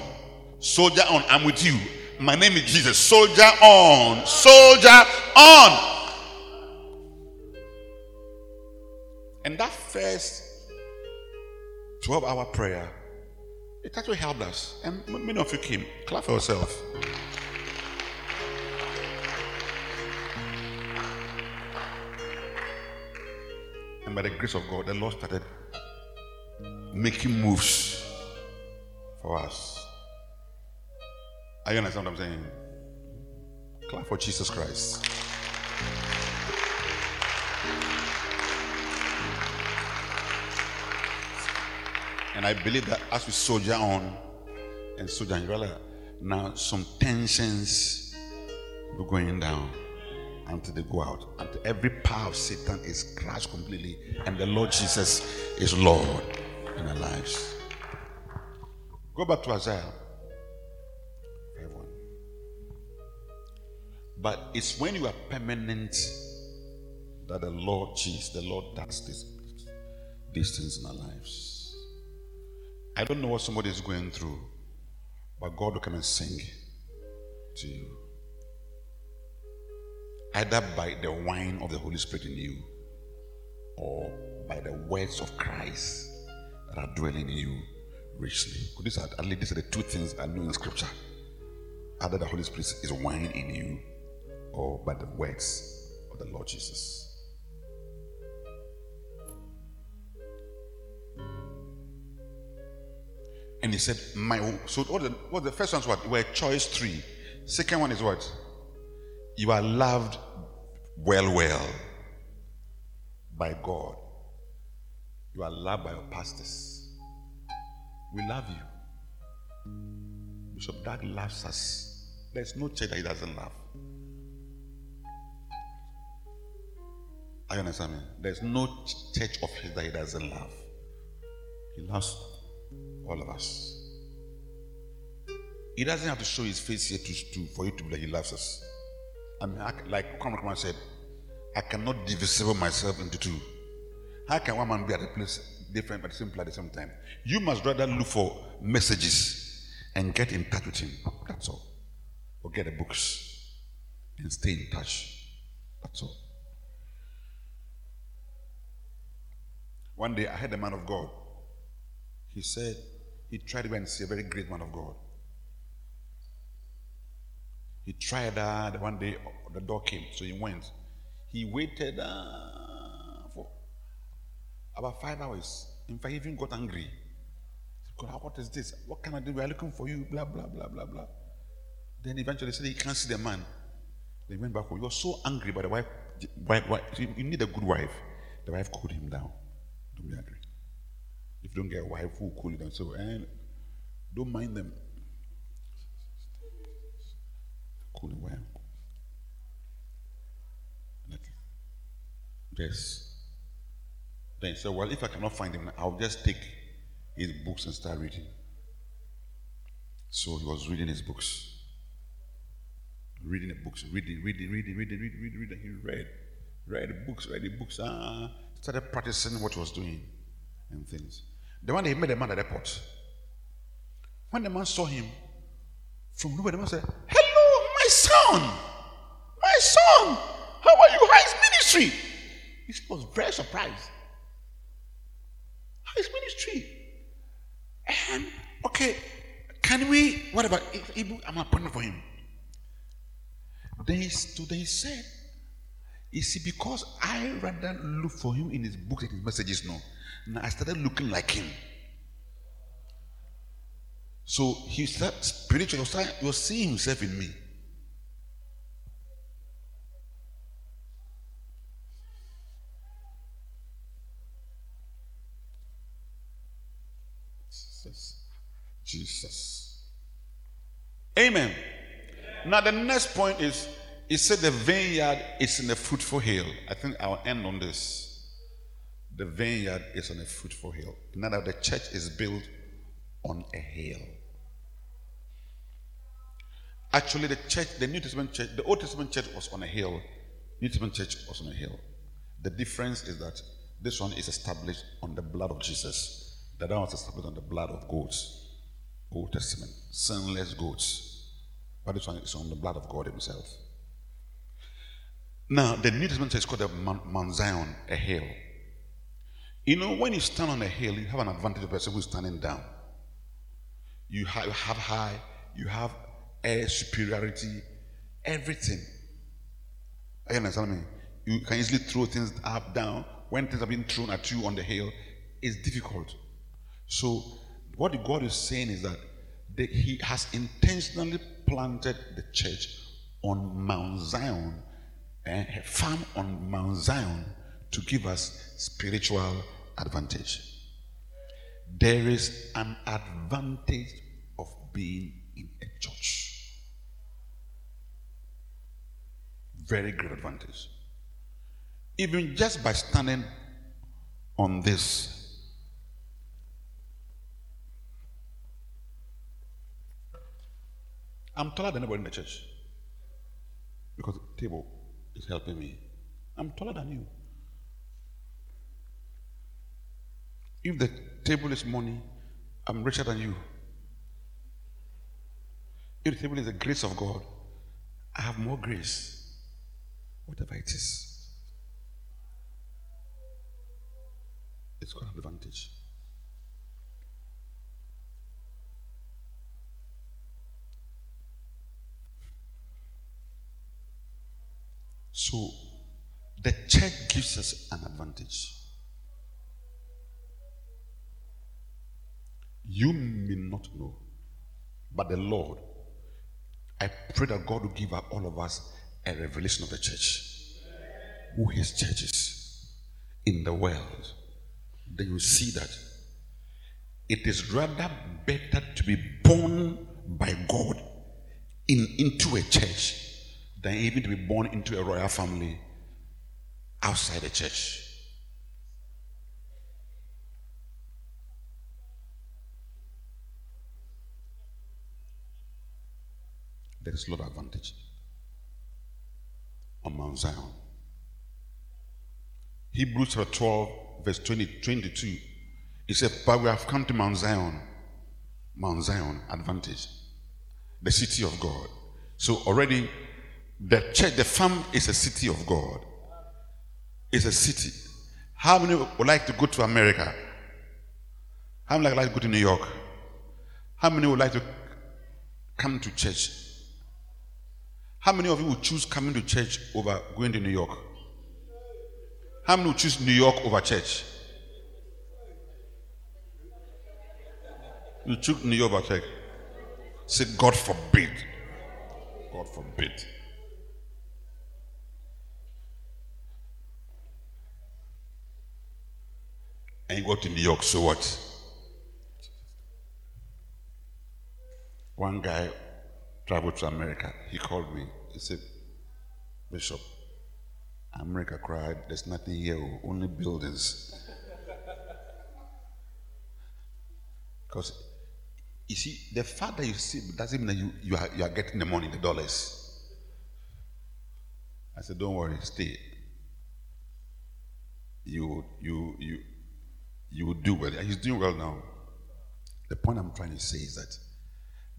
Soldier on. I'm with you. My name is Jesus. Soldier on. Soldier on. And that first 12-hour prayer, it actually helped us. And many of you came. Clap for yourself. And by the grace of God, the Lord started making moves for us. Are you understand what I'm saying? Clap for Jesus Christ. And I believe that as we soldier on and soldier on, now some tensions were going down. Until they go out, until every power of Satan is crushed completely, and the Lord Jesus is Lord in our lives. Go back to Isaiah 5:1. But it's when you are permanent that the Lord Jesus, the Lord does these things in our lives. I don't know what somebody is going through, but God will come and sing to you. Either by the wine of the Holy Spirit in you or by the words of Christ that are dwelling in you richly. These are the two things I know in Scripture. Either the Holy Spirit is wine in you or by the words of the Lord Jesus. And he said, so what the first one's what? Were choice 3. Second one is what? You are loved well by God. You are loved by your pastors. We love you. Bishop Doug loves us. There's no church that he doesn't love. I understand me. There's no church of his that he doesn't love. He loves all of us. He doesn't have to show his face here for you to believe he loves us. I mean, like Kwame said, I cannot divisible myself into two. How can one man be at a place different but simple at the same time? You must rather look for messages and get in touch with him. That's all. Or get the books and stay in touch. That's all. One day I had a man of God. He said, He tried once, a very great man of God. He tried that. One day the door came, so he went. He waited for about 5 hours. In fact, he even got angry. He said, God, what is this? What can I do? We are looking for you, blah, blah, blah, blah, blah. Then eventually they said, he can't see the man. They went back home. He was so angry by the wife. You need a good wife. The wife cooled him down. Don't be angry. If you don't get a wife, who will cool you down? So, don't mind them. Cool the wife. Yes. Then he said, well, if I cannot find him, I'll just take his books and start reading. So he was reading his books. Reading the books, reading. He read the books. Started practicing what he was doing and things. The one day he met a man at the airport. When the man saw him, from nowhere, the man said, hello, my son, how are you? How is ministry? He was very surprised. How is ministry? And, okay, can we, what about, I'm appointed for him. Then he stood there, he said, you see, because I rather look for him in his books and his messages, now I started looking like him. So he started spiritually, he was seeing himself in me. Jesus. Amen. Yeah. Now the next point is, it said the vineyard is in a fruitful hill. I think I'll end on this. The vineyard is on a fruitful hill. Now that the church is built on a hill. Actually, the church, the New Testament church, the Old Testament church was on a hill. New Testament church was on a hill. The difference is that this one is established on the blood of Jesus. The other one is established on the blood of goats. Old Testament, sinless goats. But this one is on the blood of God himself. Now, the New Testament is called the Mount Zion, a hill. You know, when you stand on a hill, you have an advantage of the person who is standing down. You have high, you have air superiority, everything. You understand me? You can easily throw things up, down. When things are being thrown at you on the hill, it's difficult. So, what God is saying is that He has intentionally planted the church on Mount Zion, a farm on Mount Zion, to give us spiritual advantage. There is an advantage of being in a church. Very great advantage. Even just by standing on this, I'm taller than anybody in the church because the table is helping me. I'm taller than you. If the table is money, I'm richer than you. If the table is the grace of God, I have more grace, whatever it is. It's got an advantage. So, the church gives us an advantage. You may not know, but the Lord, I pray that God will give all of us a revelation of the church, who His church is in the world. Then you see that it is rather better to be born by God into a church than even to be born into a royal family outside the church. There is a lot of advantage on Mount Zion. Hebrews 12, verse 22, it says, but we have come to Mount Zion, advantage, the city of God. So already, the church, the farm is a city of God. It's a city. How many would like to go to America? How many would like to go to New York? How many would like to come to church? How many of you would choose coming to church over going to New York? How many would choose New York over church? You choose New York over church. Say, God forbid. God forbid. And you go to New York, so what? One guy traveled to America. He called me. He said, Bishop, America cried, there's nothing here, only buildings. Because you see, the fact that you see doesn't mean that you are getting the money, the dollars. I said, don't worry, stay. You will do well. He's doing well now. The point I'm trying to say is that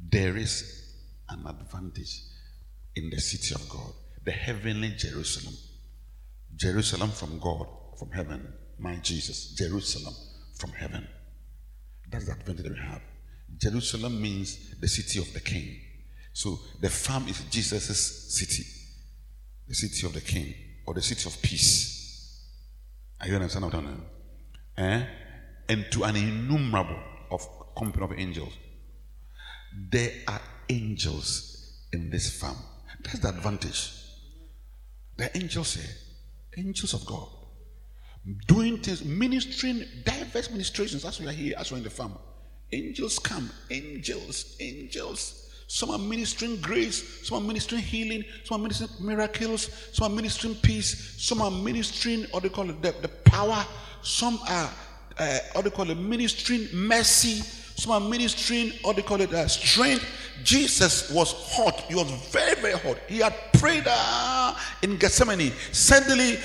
there is an advantage in the city of God, the heavenly Jerusalem. Jerusalem from God, from heaven. My Jesus, Jerusalem from heaven. That's the advantage that we have. Jerusalem means the city of the King. So the farm is Jesus' city, the city of the King, or the city of peace. Are you understanding what I'm saying? And to an innumerable of company of angels. There are angels in this farm. That's the advantage. There are angels here, angels of God, doing things, ministering, diverse ministrations. That's why we are here, that's why in the farm. Angels come, angels. Some are ministering grace, some are ministering healing, some are ministering miracles, some are ministering peace, some are ministering, the power. Some are, ministering mercy. Some are ministering, strength. Jesus was hot. He was very, very hot. He had prayed in Gethsemane. Suddenly,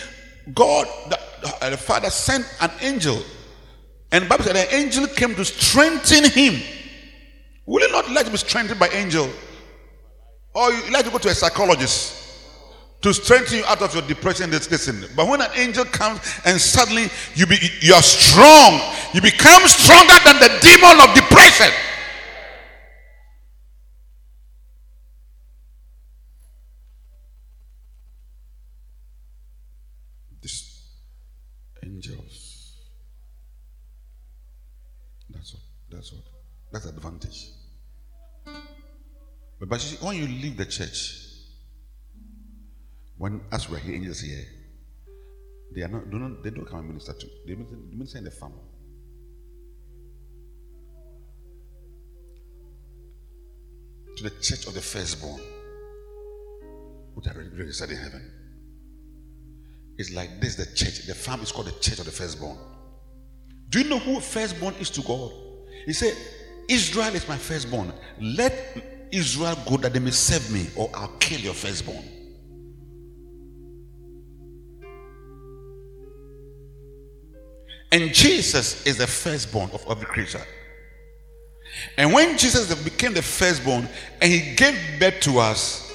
God, the Father, sent an angel. And the Bible said the angel came to strengthen him. Will you not like to be strengthened by angel? Or you like to go to a psychologist to strengthen you out of your depression? But when an angel comes and suddenly you are strong, you become stronger than the demon of depression. These angels. That's what. That's advantage. But you see, when you leave the church, as we're here, angels here, they don't come and minister to. They minister in the farm. To the church of the firstborn, which are registered in heaven. It's like this, the church. The farm is called the church of the firstborn. Do you know who firstborn is to God? He said, Israel is my firstborn. Let Israel go that they may serve me, or I'll kill your firstborn. And Jesus is the firstborn of every creature. And when Jesus became the firstborn and he gave birth to us,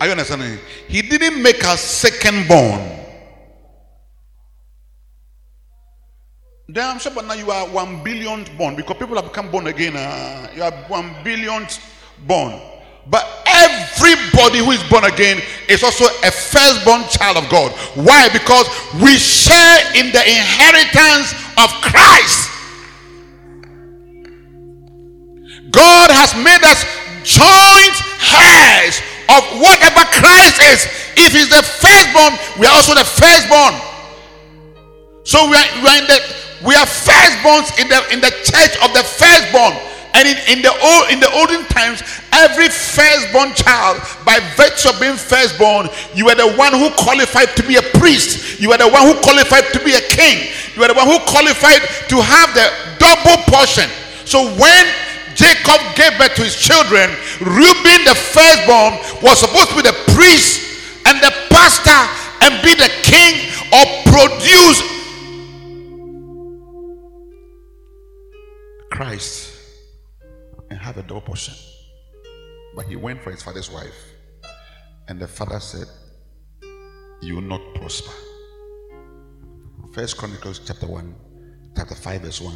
are you understanding? He didn't make us secondborn. Then I'm sure but now you are 1 billionth born, because people have become born again. You are 1 billionth born. But everybody who is born again is also a firstborn child of God. Why? Because we share in the inheritance of Christ. God has made us joint heirs of whatever Christ is. If he's the firstborn, we are also the firstborn. So we are firstborns in the church of the firstborn. And in the olden times, every firstborn child, by virtue of being firstborn, you were the one who qualified to be a priest. You were the one who qualified to be a king. You were the one who qualified to have the double portion. So when Jacob gave birth to his children, Reuben, the firstborn, was supposed to be the priest and the pastor and be the king or produce Christ. Have a double portion, but he went for his father's wife, and the father said, "You will not prosper." 1 Chronicles chapter 5 verse 1.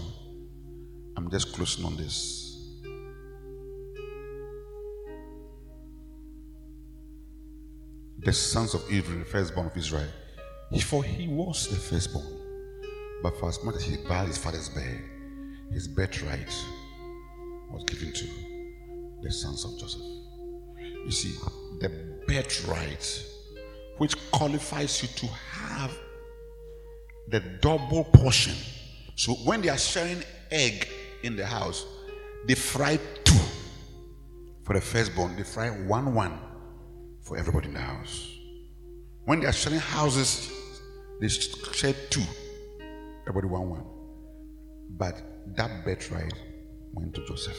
I'm just closing on this. the sons of Israel, the firstborn of Israel. For he was the firstborn. But for as much as he bowed his father's bed, his birthright was given to the sons of Joseph. You see, the birthright which qualifies you to have the double portion. So when they are sharing egg in the house, they fry two for the firstborn. They fry one for everybody in the house. When they are sharing houses, they share two. Everybody one. But that birthright went to Joseph.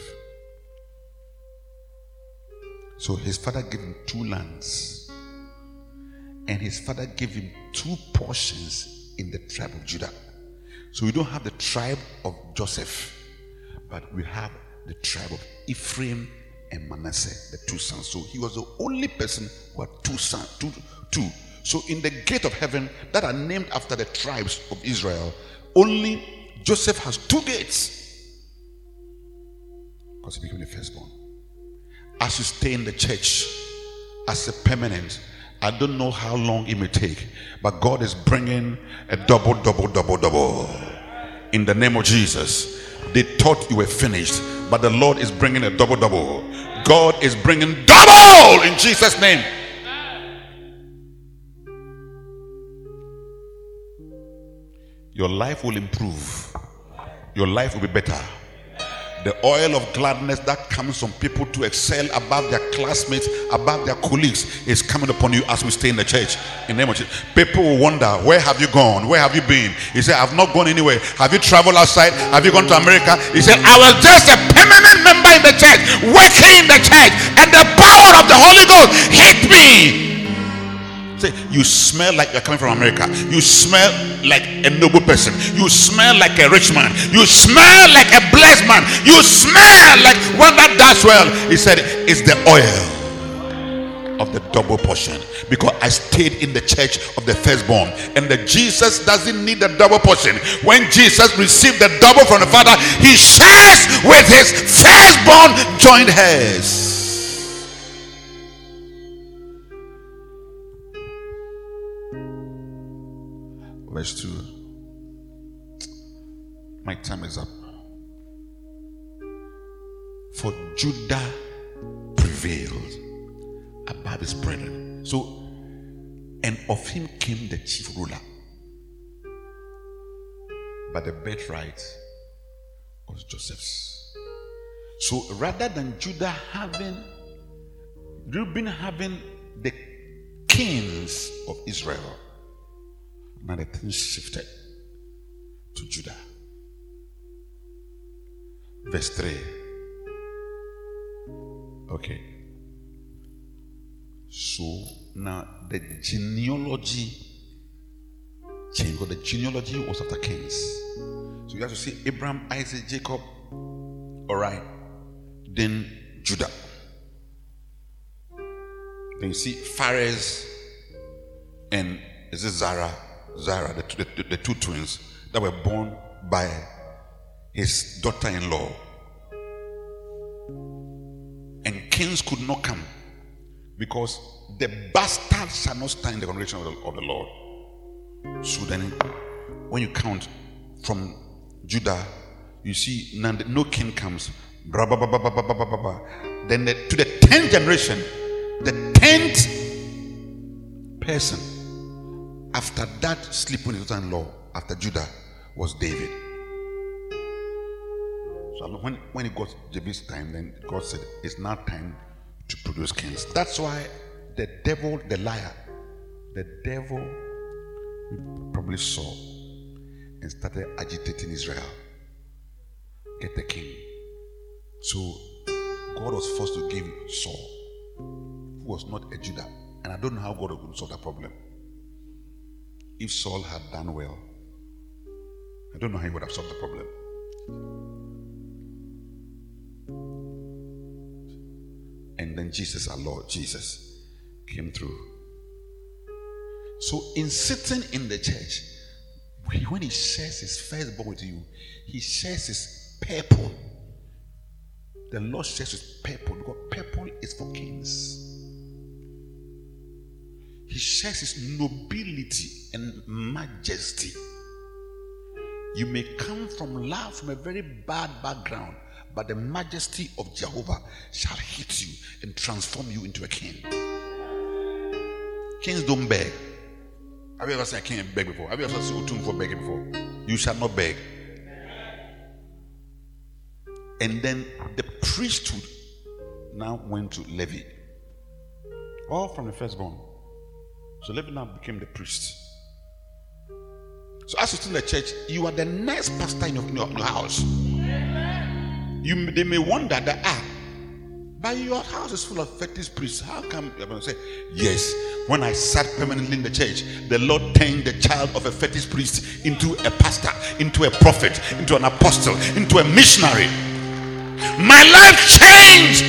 So his father gave him two lands. And his father gave him two portions in the tribe of Judah. So we don't have the tribe of Joseph, but we have the tribe of Ephraim and Manasseh, the two sons. So he was the only person who had two sons. Two. So in the gate of heaven that are named after the tribes of Israel, only Joseph has two gates, because he became the firstborn. As you stay in the church as a permanent, I don't know how long it may take, but God is bringing a double in the name of Jesus. They thought you were finished, but the Lord is bringing a double. God is bringing double in Jesus' name. Your life will improve. Your life will be better. The oil of gladness that comes from people to excel above their classmates, above their colleagues, is coming upon you as we stay in the church. In the name of Jesus. People will wonder, where have you gone? Where have you been? He said, I've not gone anywhere. Have you traveled outside? Have you gone to America? He said, I was just a permanent member in the church, working in the church, and the power of the Holy Ghost hit me. You smell like you're coming from America. You smell like a noble person. You smell like a rich man. You smell like a blessed man. You smell like one that does well. He said, it's the oil of the double portion, because I stayed in the church of the firstborn. And that Jesus doesn't need the double portion. When Jesus received the double from the Father, he shares with his firstborn joint heirs. Verse 2. My time is up. For Judah prevailed above his brethren. So, and of him came the chief ruler. But the birthright was Joseph's. So rather than Judah having, Reuben having the kings of Israel, now the things shifted to Judah. Verse 3. Okay. So now the genealogy changed. The genealogy was after kings. So you have to see Abraham, Isaac, Jacob. Alright. Then Judah. Then you see Phares and is it Zarah, the two twins that were born by his daughter-in-law. And kings could not come, because the bastard shall not stand in the congregation of the Lord. So then, when you count from Judah, you see none, no king comes. Then to the 10th generation, the 10th person after that sleeping his daughter-in-law, after Judah, was David. So when it got David's time, then God said, it's now time to produce kings. That's why the devil, the devil probably saw and started agitating Israel. Get the king. So God was forced to give Saul, who was not a Judah. And I don't know how God would solve that problem. If Saul had done well, I don't know how he would have solved the problem. And then Jesus, our Lord Jesus, came through. So in sitting in the church, when he shares his firstborn with you, he shares his purple. The Lord shares his purple, because purple is for kings. He shares his nobility and majesty. You may come from love, from a very bad background, but the majesty of Jehovah shall hit you and transform you into a king. Kings don't beg. Have you ever seen a king beg before? Have you ever seen Otum for begging before? You shall not beg. And then the priesthood now went to Levi. All from the firstborn. So Levi now became the priest. So as you still in the church, you are the next pastor in your house. They may wonder that, but your house is full of fetish priests. How come? I'm going to say, yes, when I sat permanently in the church, the Lord turned the child of a fetish priest into a pastor, into a prophet, into an apostle, into a missionary. My life changed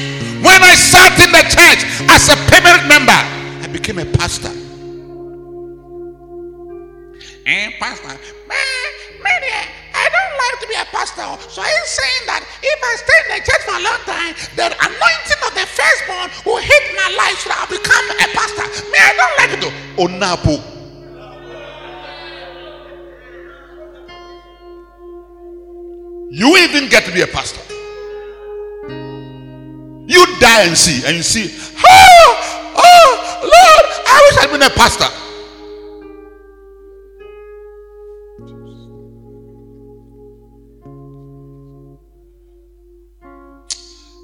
when I sat in the church as a permanent member. I became a pastor. And pastor, I don't like to be a pastor, so I'm saying that if I stay in the church for a long time, the anointing of the firstborn will hit my life, so I'll become a pastor. I don't like it though. Onapo. You even get to be a pastor. You die and see, Lord, I wish I'd been a pastor.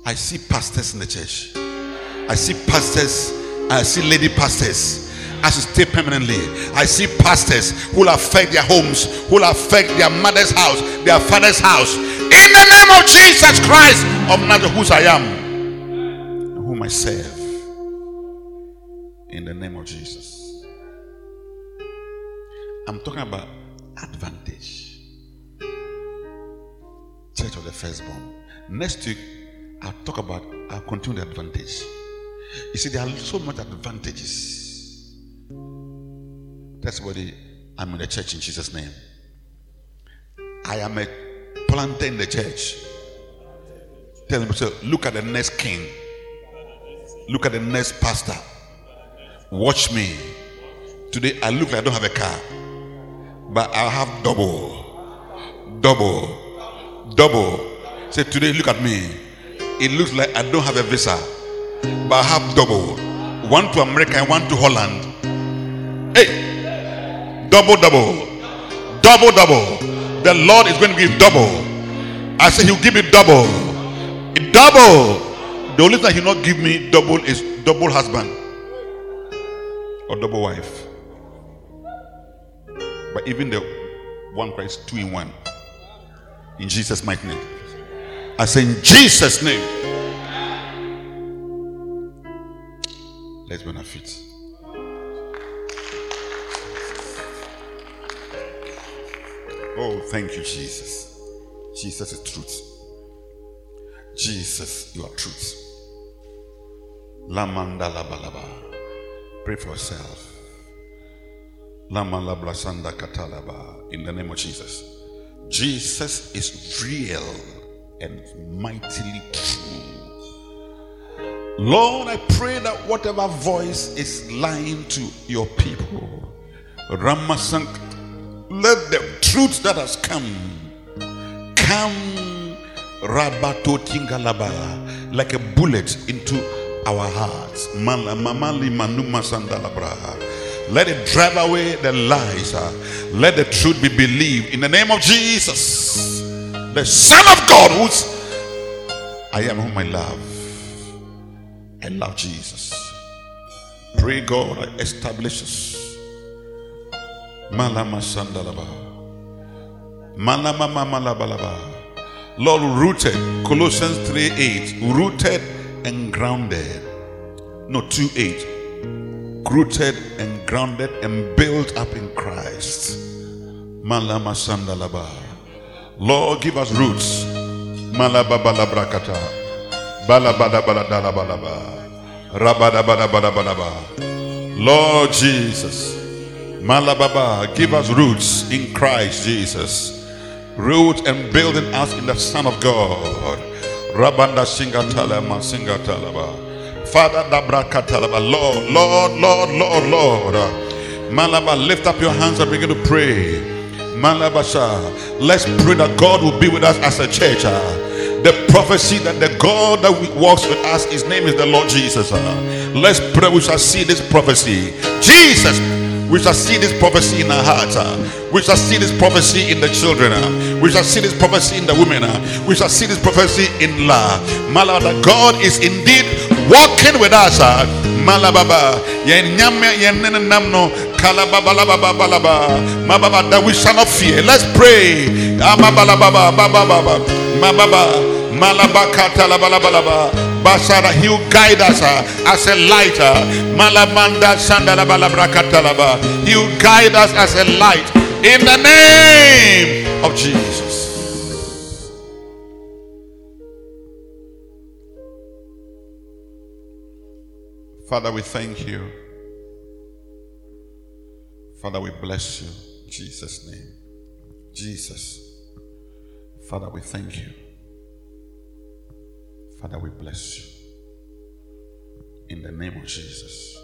I see pastors in the church. I see pastors. I see lady pastors. I should stay permanently. I see pastors who will affect their homes, who will affect their mother's house, their father's house. In the name of Jesus Christ of Nazareth, whose I am, and whom I serve. In the name of Jesus. I'm talking about advantage. Church of the Firstborn. Next week, I'll continue the advantage. You see, there are so much advantages. That's why I'm in the church in Jesus' name. I am a planter in the church. Tell him, look at the next king. Look at the next pastor. Watch me. Today, I look like I don't have a car. But I'll have double. Double. Double. Say, today, look at me. It looks like I don't have a visa, but I have double. One to America and one to Holland. Hey, double, double. Double, double. The Lord is going to give double. I say he'll give me double. Double. The only thing he'll not give me double is double husband or double wife. But even the one Christ, two in one. In Jesus' mighty name. I say in Jesus' name. Let's benefit. Oh, thank you, Jesus. Jesus is truth. Jesus, you are truth. Lamanda labalaba. Pray for yourself. Lamanda blasanda katalaba. In the name of Jesus. Jesus is real and mightily true. Lord, I pray that whatever voice is lying to your people, Ramasank, let the truth that has come rabato tingalaba, like a bullet into our hearts. Let it drive away the lies. Let the truth be believed in the name of Jesus. The Son of God, whose I am whom I love. I love Jesus. Pray God, I establish us. Malama sandalaba. Malama malabalaba. Lord, rooted. Colossians 3:8. Rooted and grounded. No, 2:8. Rooted and grounded and built up in Christ. Malama sandalaba. Lord, give us roots. Malababalabrakata. Balabadabadalabalaba. Rabadabadabadalabalaba. Lord Jesus. Malababa, give us roots in Christ Jesus. Root and building us in the Son of God. Rabanda singatalama singatalaba. Father, Lord, Lord, Lord, Lord, Lord. Malaba, lift up your hands and begin to pray. Malabasha, let's pray that God will be with us as a church. The prophecy that the God that walks with us, his name is the Lord Jesus. Let's pray, we shall see this prophecy. Jesus, we shall see this prophecy in our hearts. We shall see this prophecy in the children. We shall see this prophecy in the women. We shall see this prophecy in love. Malaba, God is indeed walking with us. Malababa, that we shall not fear. Let's pray. He will guide us as a light. He will guide us as a light in the name of Jesus. Father, we thank you. Father, we bless you. In Jesus' name. Jesus. Father, we thank you. Father, we bless you. In the name of Jesus.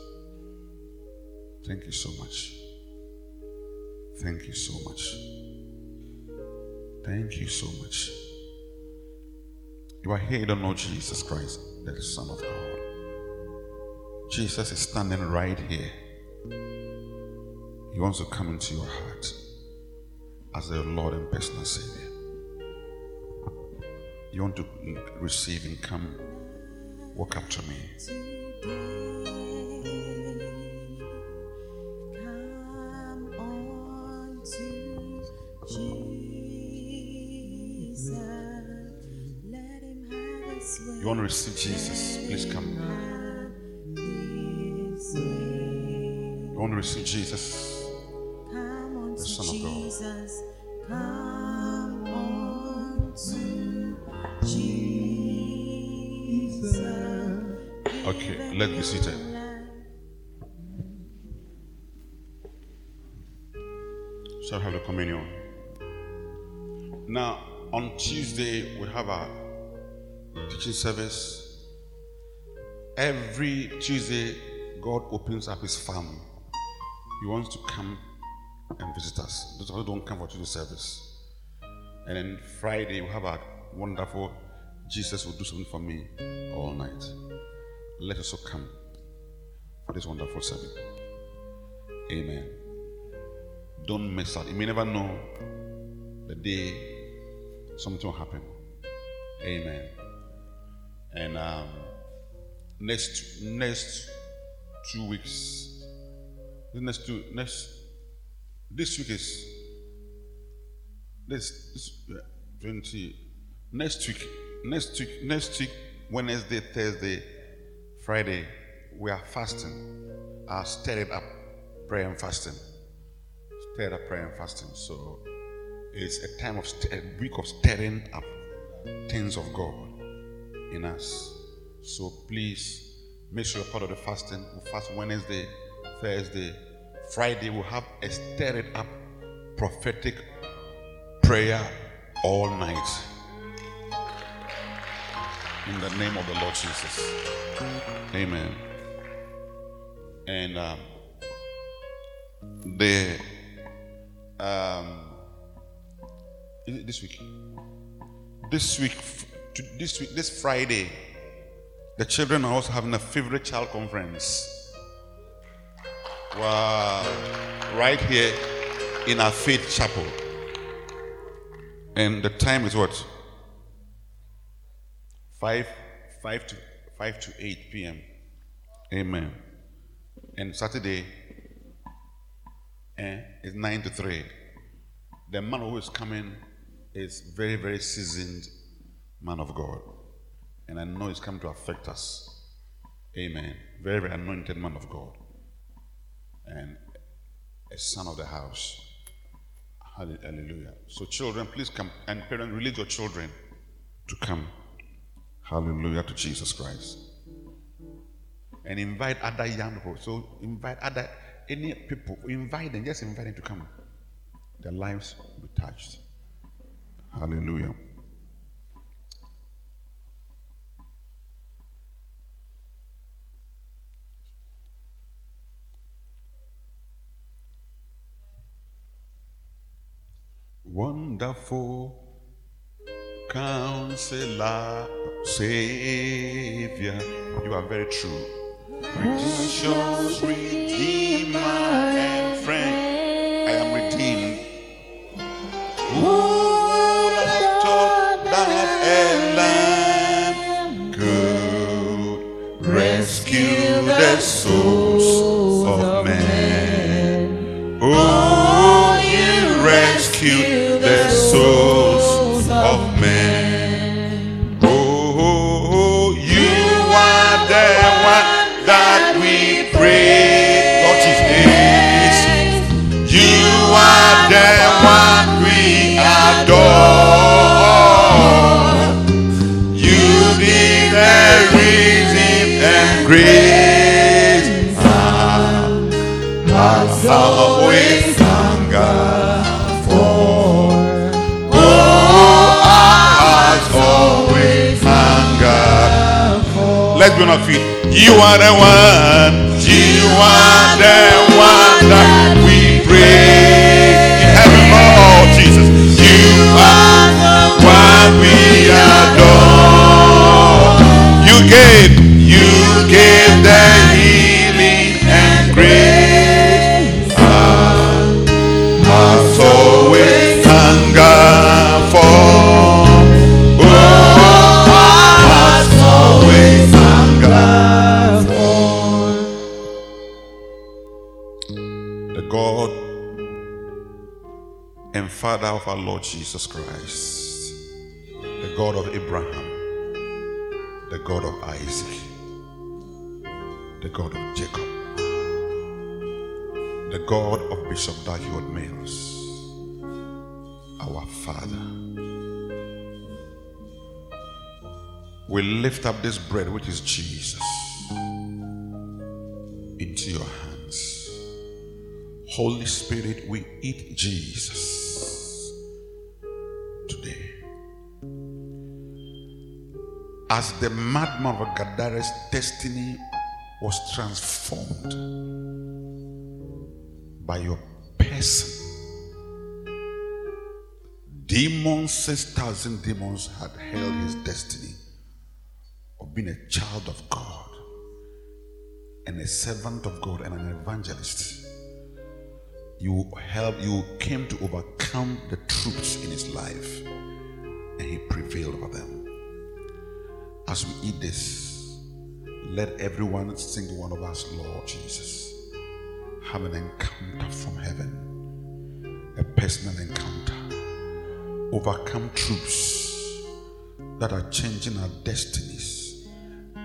Thank you so much. Thank you so much. Thank you so much. You are here, you don't know Jesus Christ, the Son of God. Jesus is standing right here. He wants to come into your heart as your Lord and personal Savior. You want to receive and come, walk up to me. Come on to Jesus. Let him have his way. You want to receive Jesus? Please come. You want to receive Jesus, the Son of God. Come on to Jesus. Okay, let's be seated. Shall we have the communion? Now, on Tuesday, we have our teaching service. Every Tuesday, God opens up his farm. He wants to come and visit us. Those who don't come for Tuesday service. And then Friday, we have a wonderful Jesus will do something for me all night. Let us all come for this wonderful service. Amen. Don't miss out. You may never know the day something will happen. Amen. And next 2 weeks. Next week, Wednesday, Thursday, Friday, we are fasting. I'll stir it up, prayer and fasting. So it's a time of a week of stirring up things of God in us. So please, make sure you're part of the fasting. We'll fast Wednesday, Thursday, Friday. We'll have a stir it up prophetic prayer all night. In the name of the Lord Jesus. Amen. And is it this week, this Friday, the children are also having a favorite child conference. Wow. Right here in our faith chapel. And the time is what? 5 to 8 p.m. Amen. And Saturday is 9 to 3. The man who is coming is very, very seasoned man of God. And I know it's come to affect us. Amen. Very, very anointed man of God. And a son of the house. Hallelujah. So children, please come. And parents, release your children to come. Hallelujah to Jesus Christ. And invite other young people. So invite other, any people. Invite them. Just invite them to come. Their lives will be touched. Hallelujah. Wonderful Counselor, Savior, you are very true. Precious Redeemer and friend, I am redeemed. Who would have thought that a lamb could rescue the souls of men? Oh, you rescued the souls of men. Let's be on our feet. You are the one. You are the one that we praise. In heaven, Lord Jesus. You are the one we adore. You gave the healing and grace. Our soul will hunger for. Father of our Lord Jesus Christ, the God of Abraham, the God of Isaac, the God of Jacob, the God of Bishop David Mills, our Father. We lift up this bread, which is Jesus, into your hands. Holy Spirit, we eat Jesus. As the madman of Gadara's destiny was transformed by your person, demons, 6,000 demons had held his destiny of being a child of God and a servant of God and an evangelist. You came to overcome the troops in his life, and he prevailed over them. As we eat this, let everyone, single one of us, Lord Jesus, have an encounter from heaven, a personal encounter. Overcome troops that are changing our destinies.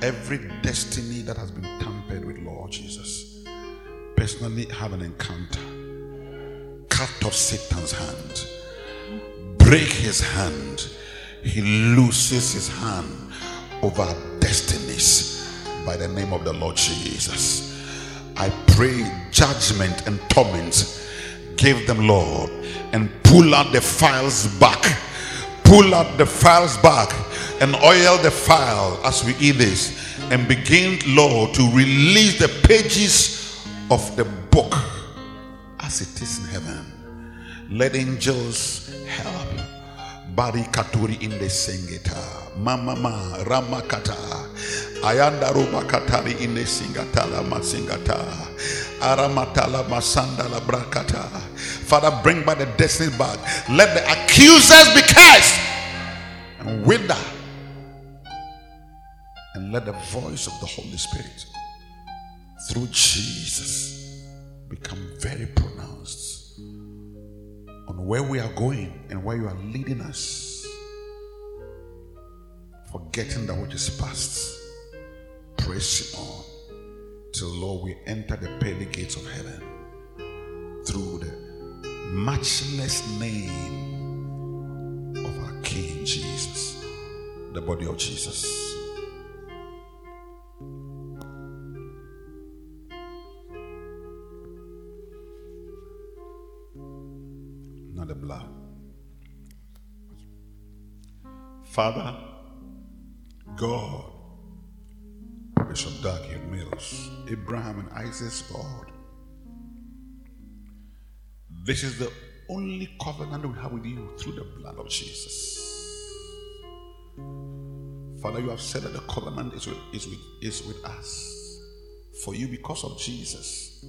Every destiny that has been tampered with, Lord Jesus, personally have an encounter. Cut off Satan's hand. Break his hand. He looses his hand over our destinies by the name of the Lord Jesus. I pray judgment and torment, give them, Lord, and pull out the files back. Pull out the files back and oil the file as we eat this, and begin, Lord, to release the pages of the book as it is in heaven. Let angels help. Bari katuri in the singeta, mama rama kata, ayanda roba katari in the singata la masingata, aramata la masanda la brakata. Father, bring by the destiny back. Let the accusers be cast and wither, and let the voice of the Holy Spirit through Jesus become very pronounced on where we are going and where you are leading us, forgetting that which is past, pressing on till, Lord, we enter the pearly gates of heaven through the matchless name of our King Jesus, the body of Jesus. Not the blood. Father, God, Bishop Doug, Mills, Abraham and Isaac's God, this is the only covenant we have with you through the blood of Jesus. Father, you have said that the covenant is with us. For you, because of Jesus,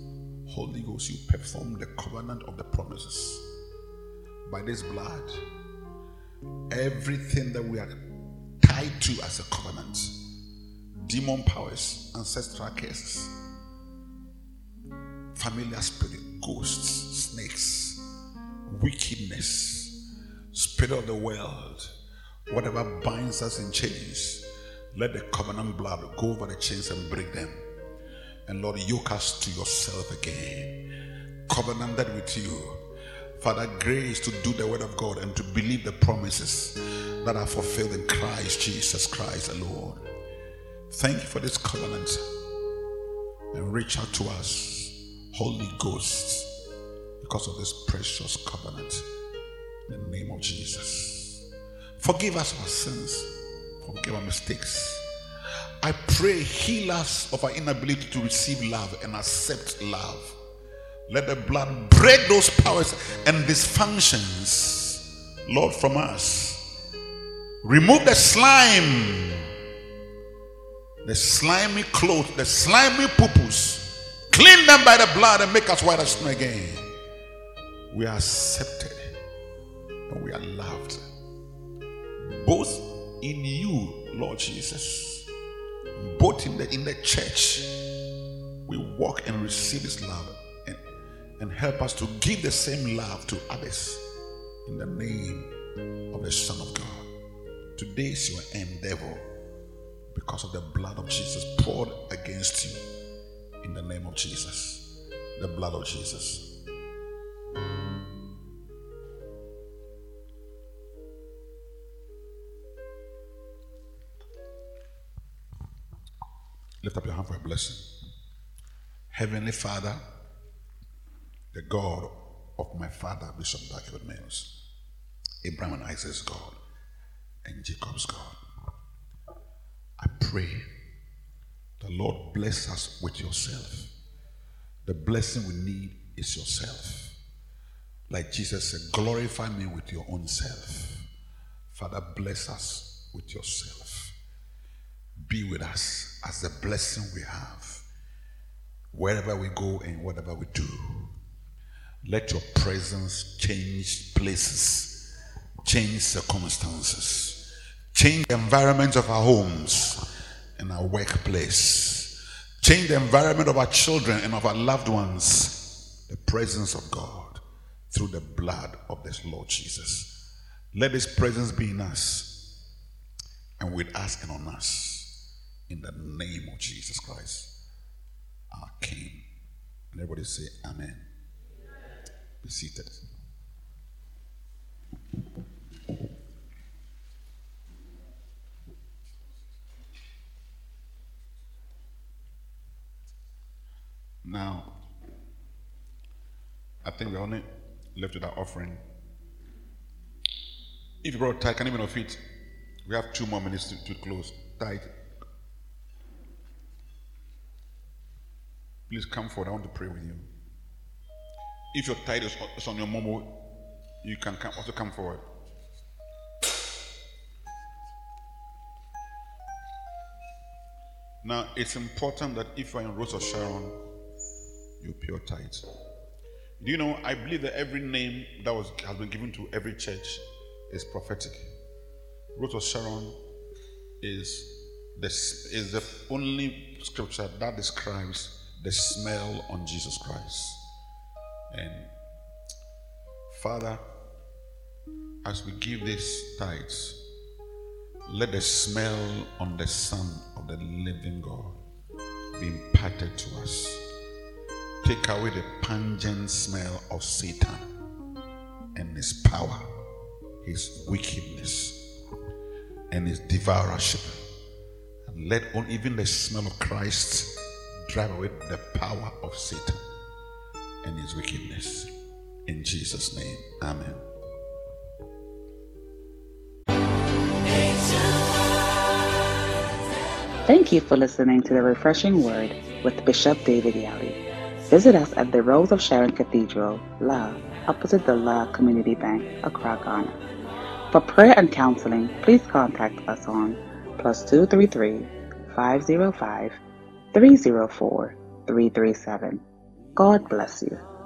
Holy Ghost, you perform the covenant of the promises. By this blood, everything that we are tied to as a covenant, demon powers, ancestral curses, familiar spirit, ghosts, snakes, wickedness, spirit of the world, whatever binds us in chains, let the covenant blood go over the chains and break them. And Lord, yoke us to yourself again. Covenanted with you. Father, grace to do the word of God and to believe the promises that are fulfilled in Christ Jesus Christ alone. Thank you for this covenant, and reach out to us, Holy Ghost, because of this precious covenant, in the name of Jesus. Forgive us our sins, forgive our mistakes. I pray, heal us of our inability to receive love and accept love. Let the blood break those powers and dysfunctions, Lord, from us. Remove the slime, the slimy clothes, the slimy poo-poos. Clean them by the blood and make us white as snow again. We are accepted and we are loved, both in you, Lord Jesus, both in the church. We walk and receive this love, and help us to give the same love to others, in the name of the Son of God. Today is your end, devil, because of the blood of Jesus poured against you, in the name of Jesus, the blood of Jesus. Lift up your hand for a blessing. Heavenly Father, the God of my father, Bishop David Yalley, Abraham and Isaac's God, and Jacob's God, I pray the Lord bless us with yourself. The blessing we need is yourself. Like Jesus said, glorify me with your own self. Father, bless us with yourself. Be with us as the blessing we have, wherever we go and whatever we do. Let your presence change places, change circumstances, change the environment of our homes and our workplace, change the environment of our children and of our loved ones. The presence of God through the blood of this Lord Jesus. Let his presence be in us and with us and on us, in the name of Jesus Christ, our King. And everybody say amen. Be seated. Now, I think we only left with our offering. If you brought tithe, can even offer it. We have 2 more minutes to close. Tithe. Please come forward. I want to pray with you. If your tithe is on your momo, you can also come forward. Now, it's important that if you are in Rose of Sharon, you pay your tithe. Do you know, I believe that every name that has been given to every church is prophetic. Rose of Sharon is the only scripture that describes the smell on Jesus Christ. And Father, as we give these tithes, let the smell on the Son of the Living God be imparted to us. Take away the pungent smell of Satan and his power, his wickedness, and his devourership. And let even the smell of Christ drive away the power of Satan and his wickedness. In Jesus' name, amen. Thank you for listening to the Refreshing Word with Bishop David Yalley. Visit us at the Rose of Sharon Cathedral, La Accra. opposite the La Community Bank, Accra, Ghana. For prayer and counseling, please contact us on +233 505 304 337. God bless you.